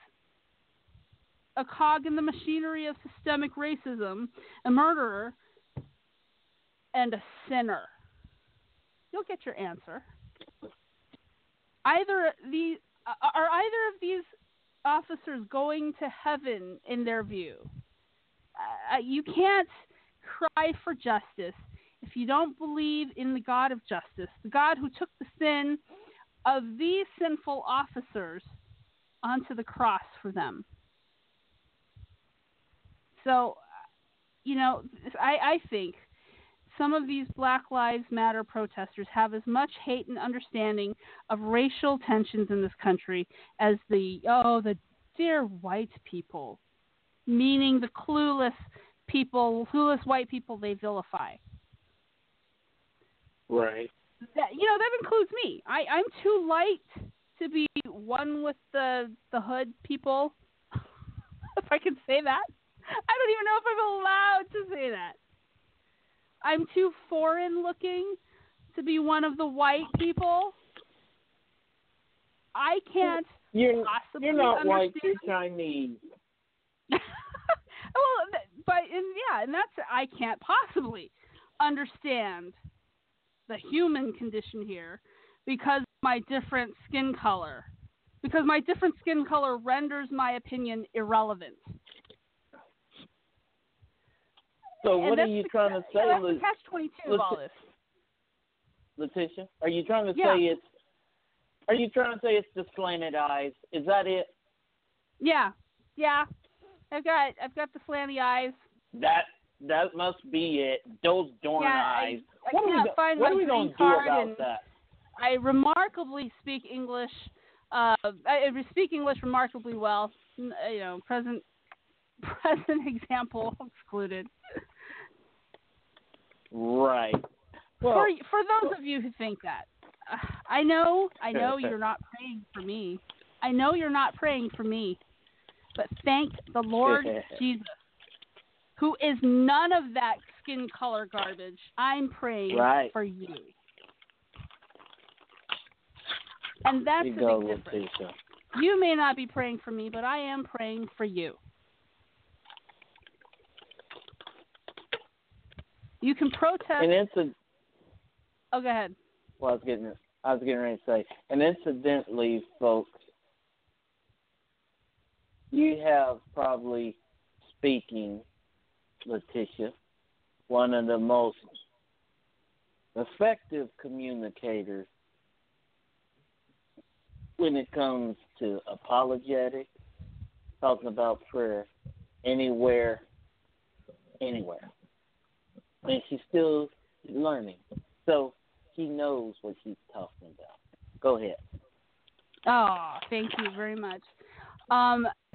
a cog in the machinery of systemic racism, a murderer, and a sinner. You'll get your answer. Either of these officers going to heaven in their view? You can't cry for justice if you don't believe in the God of justice, the God who took the sin of these sinful officers onto the cross for them. So, you know, I think some of these Black Lives Matter protesters have as much hate and understanding of racial tensions in this country as the dear white people, meaning the clueless white people they vilify. Right. That includes me. I'm too light to be one with the hood people, if I can say that. I don't even know if I'm allowed to say that. I'm too foreign looking to be one of the white people. I can't possibly understand. You're not white, you're Chinese. Well, and that's, I can't possibly understand the human condition here because of my different skin color. Because my different skin color renders my opinion irrelevant. So what are you trying to say, Letitia? Are you trying to say it's? Are you trying to say it's the slanted eyes? Is that it? Yeah. I've got the slanty eyes. That must be it. Those darn eyes. What are we going to do about that? I remarkably speak English. I speak English remarkably well. You know, present example excluded. Right. Well, for those of you who think that, I know you're not praying for me. I know you're not praying for me, but thank the Lord Jesus, who is none of that skin color garbage. I'm praying for you, and that's a big difference. You may not be praying for me, but I am praying for you. You can protest. Go ahead. Well, I was getting ready to say, and incidentally, folks, you have probably speaking, Letitia, one of the most effective communicators when it comes to apologetics, talking about prayer, anywhere. And she's still learning. So she knows what she's talking about. Go ahead. Oh, thank you very much.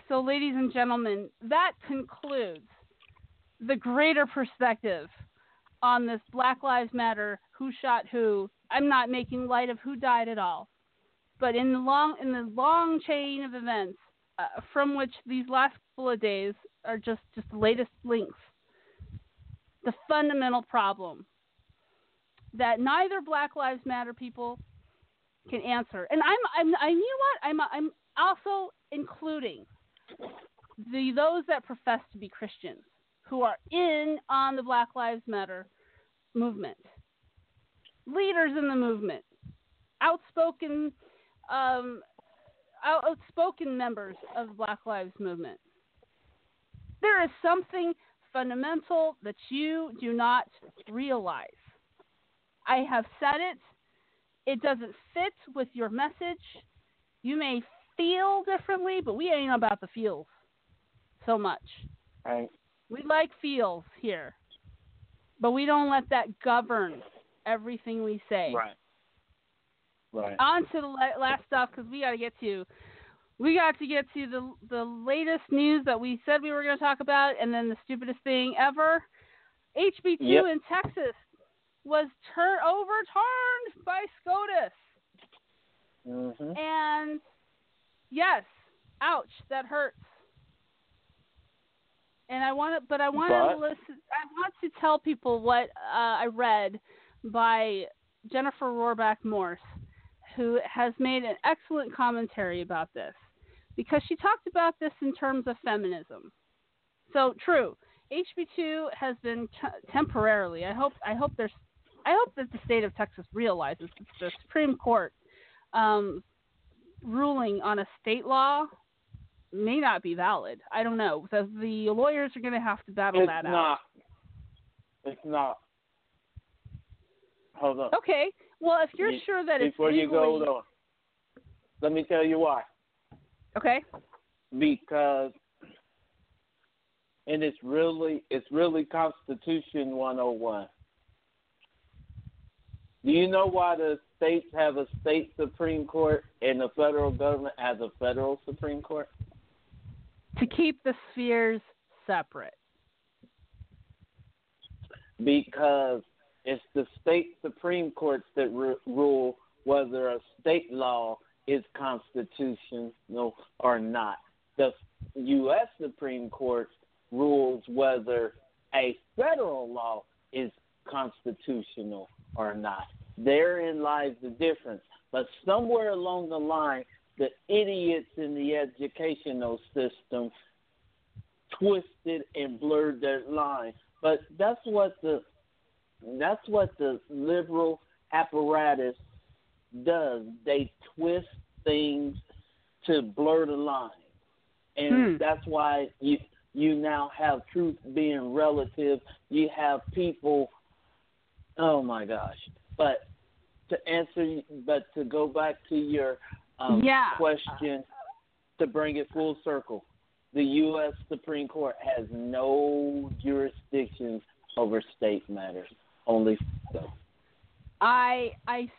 So, ladies and gentlemen, that concludes the greater perspective on this Black Lives Matter, who shot who. I'm not making light of who died at all. But in the long chain of events from which these last couple of days are just the latest links, the fundamental problem that neither Black Lives Matter people can answer, and I'm also including those that profess to be Christians who are in on the Black Lives Matter movement, leaders in the movement, outspoken members of the Black Lives movement. There is something fundamental that you do not realize. I have said it. It doesn't fit with your message. You may feel differently, but we ain't about the feels so much. Right. We like feels here, but we don't let that govern everything we say. Right. On to the last stuff, because we got to get to the latest news that we said we were going to talk about, and then the stupidest thing ever. HB2 in Texas was overturned by SCOTUS. Mm-hmm. And, yes, ouch, that hurts. And I want to, I want to tell people what I read by Jennifer Rohrbach Morse, who has made an excellent commentary about this, because she talked about this in terms of feminism. So true, HB2 has been temporarily. I hope that the state of Texas realizes that the Supreme Court ruling on a state law may not be valid. I don't know. So the lawyers are going to have to battle that out. It's not. Hold on. Okay. Well, if you're sure that it's legally... Before you go, though, let me tell you why. Okay. Because, and it's really Constitution 101. Do you know why the states have a state Supreme Court and the federal government has a federal Supreme Court? To keep the spheres separate. Because it's the state Supreme Courts that rule whether a state law is constitutional or not. The U.S. Supreme Court rules whether a federal law is constitutional or not. Therein lies the difference. But somewhere along the line, the idiots in the educational system twisted and blurred their line. But that's what the liberal apparatus does. They twist things to blur the line. And that's why you now have truth being relative. You have people, oh my gosh. But to go back to your question, to bring it full circle, the U.S. Supreme Court has no jurisdictions over state matters. Only so. I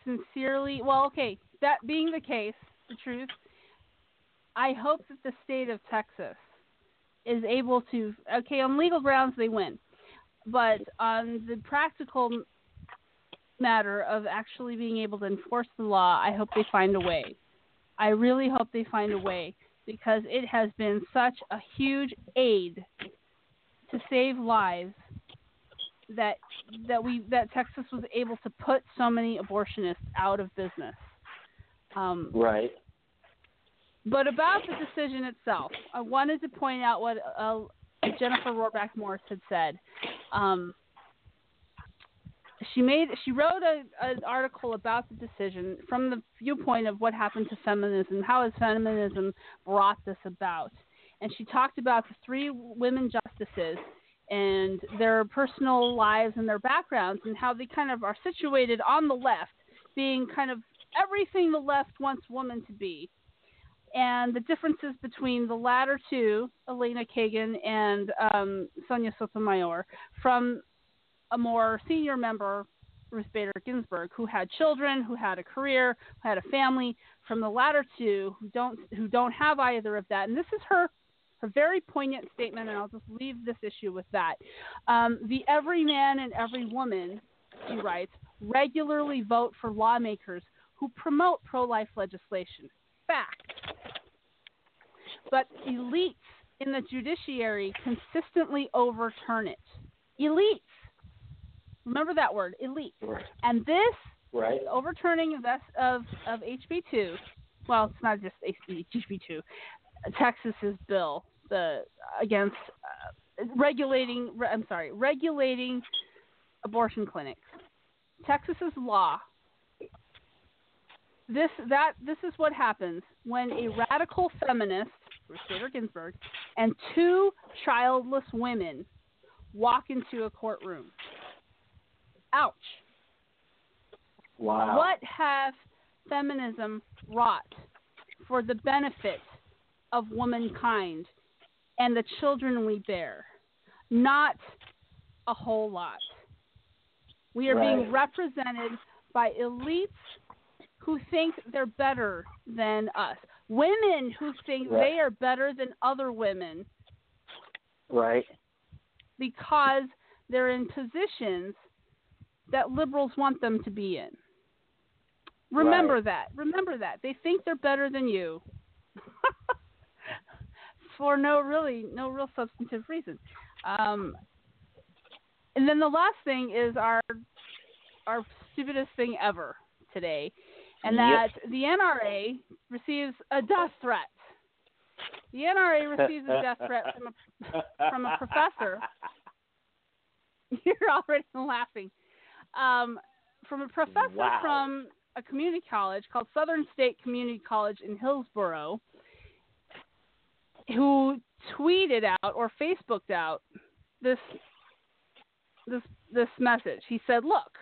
sincerely, well, okay, that being the case, the truth, I hope that the state of Texas is able to, okay, on legal grounds they win, but on the practical matter of actually being able to enforce the law, I hope they find a way. I really hope they find a way, because it has been such a huge aid to save lives that Texas was able to put so many abortionists out of business. Right. But about the decision itself, I wanted to point out what Jennifer Rohrbach Morse had said. She wrote an article about the decision from the viewpoint of what happened to feminism, how has feminism brought this about. And she talked about the three women justices and their personal lives and their backgrounds and how they kind of are situated on the left, being kind of everything the left wants women to be. And the differences between the latter two, Elena Kagan and Sonia Sotomayor, from a more senior member, Ruth Bader Ginsburg, who had children, who had a career, who had a family, from the latter two who don't have either of that. And this is her very poignant statement, and I'll just leave this issue with that. The every man and every woman, she writes, regularly vote for lawmakers who promote pro-life legislation. Fact. But elites in the judiciary consistently overturn it. Elites. Remember that word, elite. Right. And this overturning of HB2, well, it's not just HB2, Texas's bill against regulating abortion clinics. Texas's law. This is what happens when a radical feminist, Ruth Bader Ginsburg, and two childless women walk into a courtroom. Ouch. Wow. What has feminism wrought for the benefit of womankind and the children we bear? Not a whole lot. We are being represented by elites who think they're better than us. Women who think they are better than other women. Right. Because they're in positions that liberals want them to be in. Remember that. They think they're better than you. for no real substantive reason. And then the last thing is our stupidest thing ever today, and that the NRA receives a death threat. The NRA receives a death threat from a professor. You're already laughing. From a professor from a community college called Southern State Community College in Hillsboro, who tweeted out or Facebooked out this message. He said, "Look,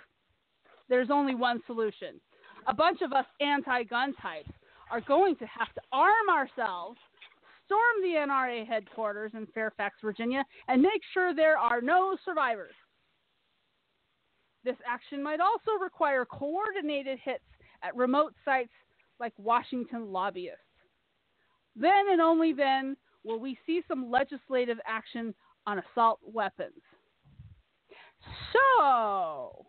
there's only one solution. A bunch of us anti-gun types are going to have to arm ourselves, storm the NRA headquarters in Fairfax, Virginia, and make sure there are no survivors. This action might also require coordinated hits at remote sites like Washington lobbyists. Then and only then will we see some legislative action on assault weapons." So,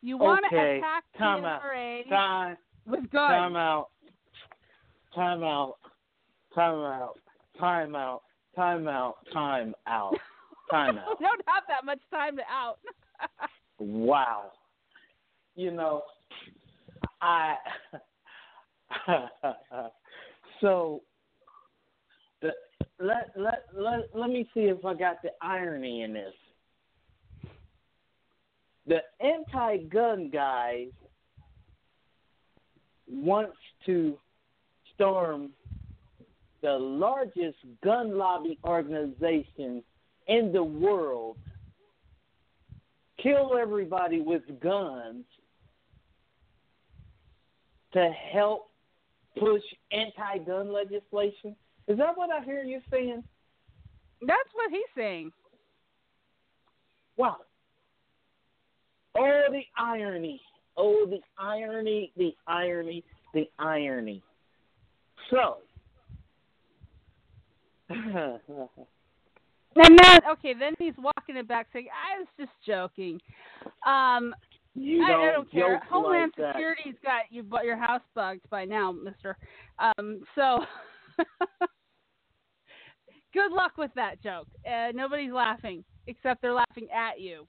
you want to attack the NRA with guns. Time out. We don't have that much time to out. Wow. You know, let me see if I got the irony in this. The anti-gun guys wants to storm the largest gun lobby organization in the world, kill everybody with guns to help push anti-gun legislation. Is that what I hear you saying? That's what he's saying. Wow. Oh, the irony. So. Then he's walking it back saying, "I was just joking." I don't care. Homeland like Security's got your house bugged by now, mister. So good luck with that joke. Nobody's laughing, except they're laughing at you.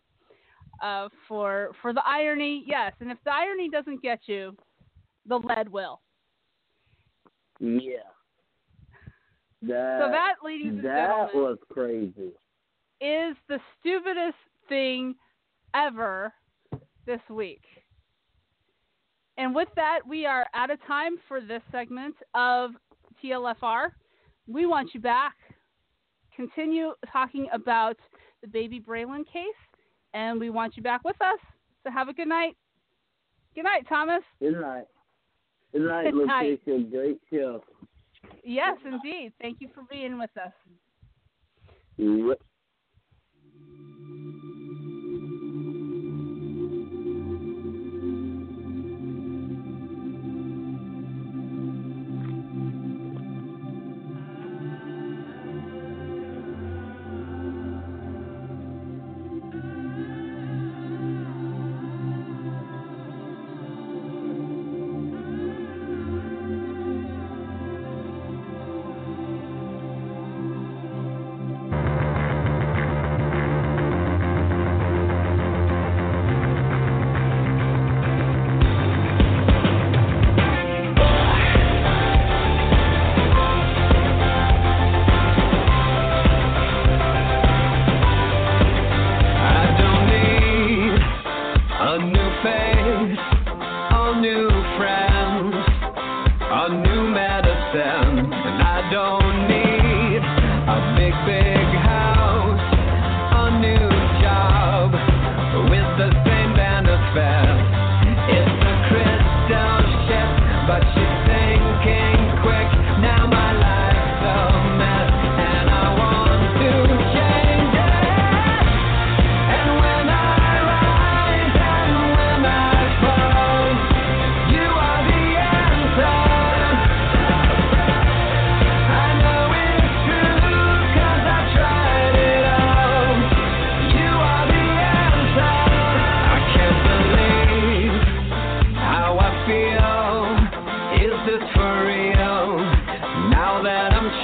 For the irony, yes. And if the irony doesn't get you, the lead will. Yeah. So that, ladies and gentlemen, that was crazy. Is the stupidest thing ever this week. And with that, we are out of time for this segment of TLFR. We want you back. Continue talking about the baby Braylon case, and we want you back with us. So have a good night. Good night, Thomas. Good night. Good night, Letitia. Great show. Yes, indeed. Thank you for being with us. Yep.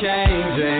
Changing.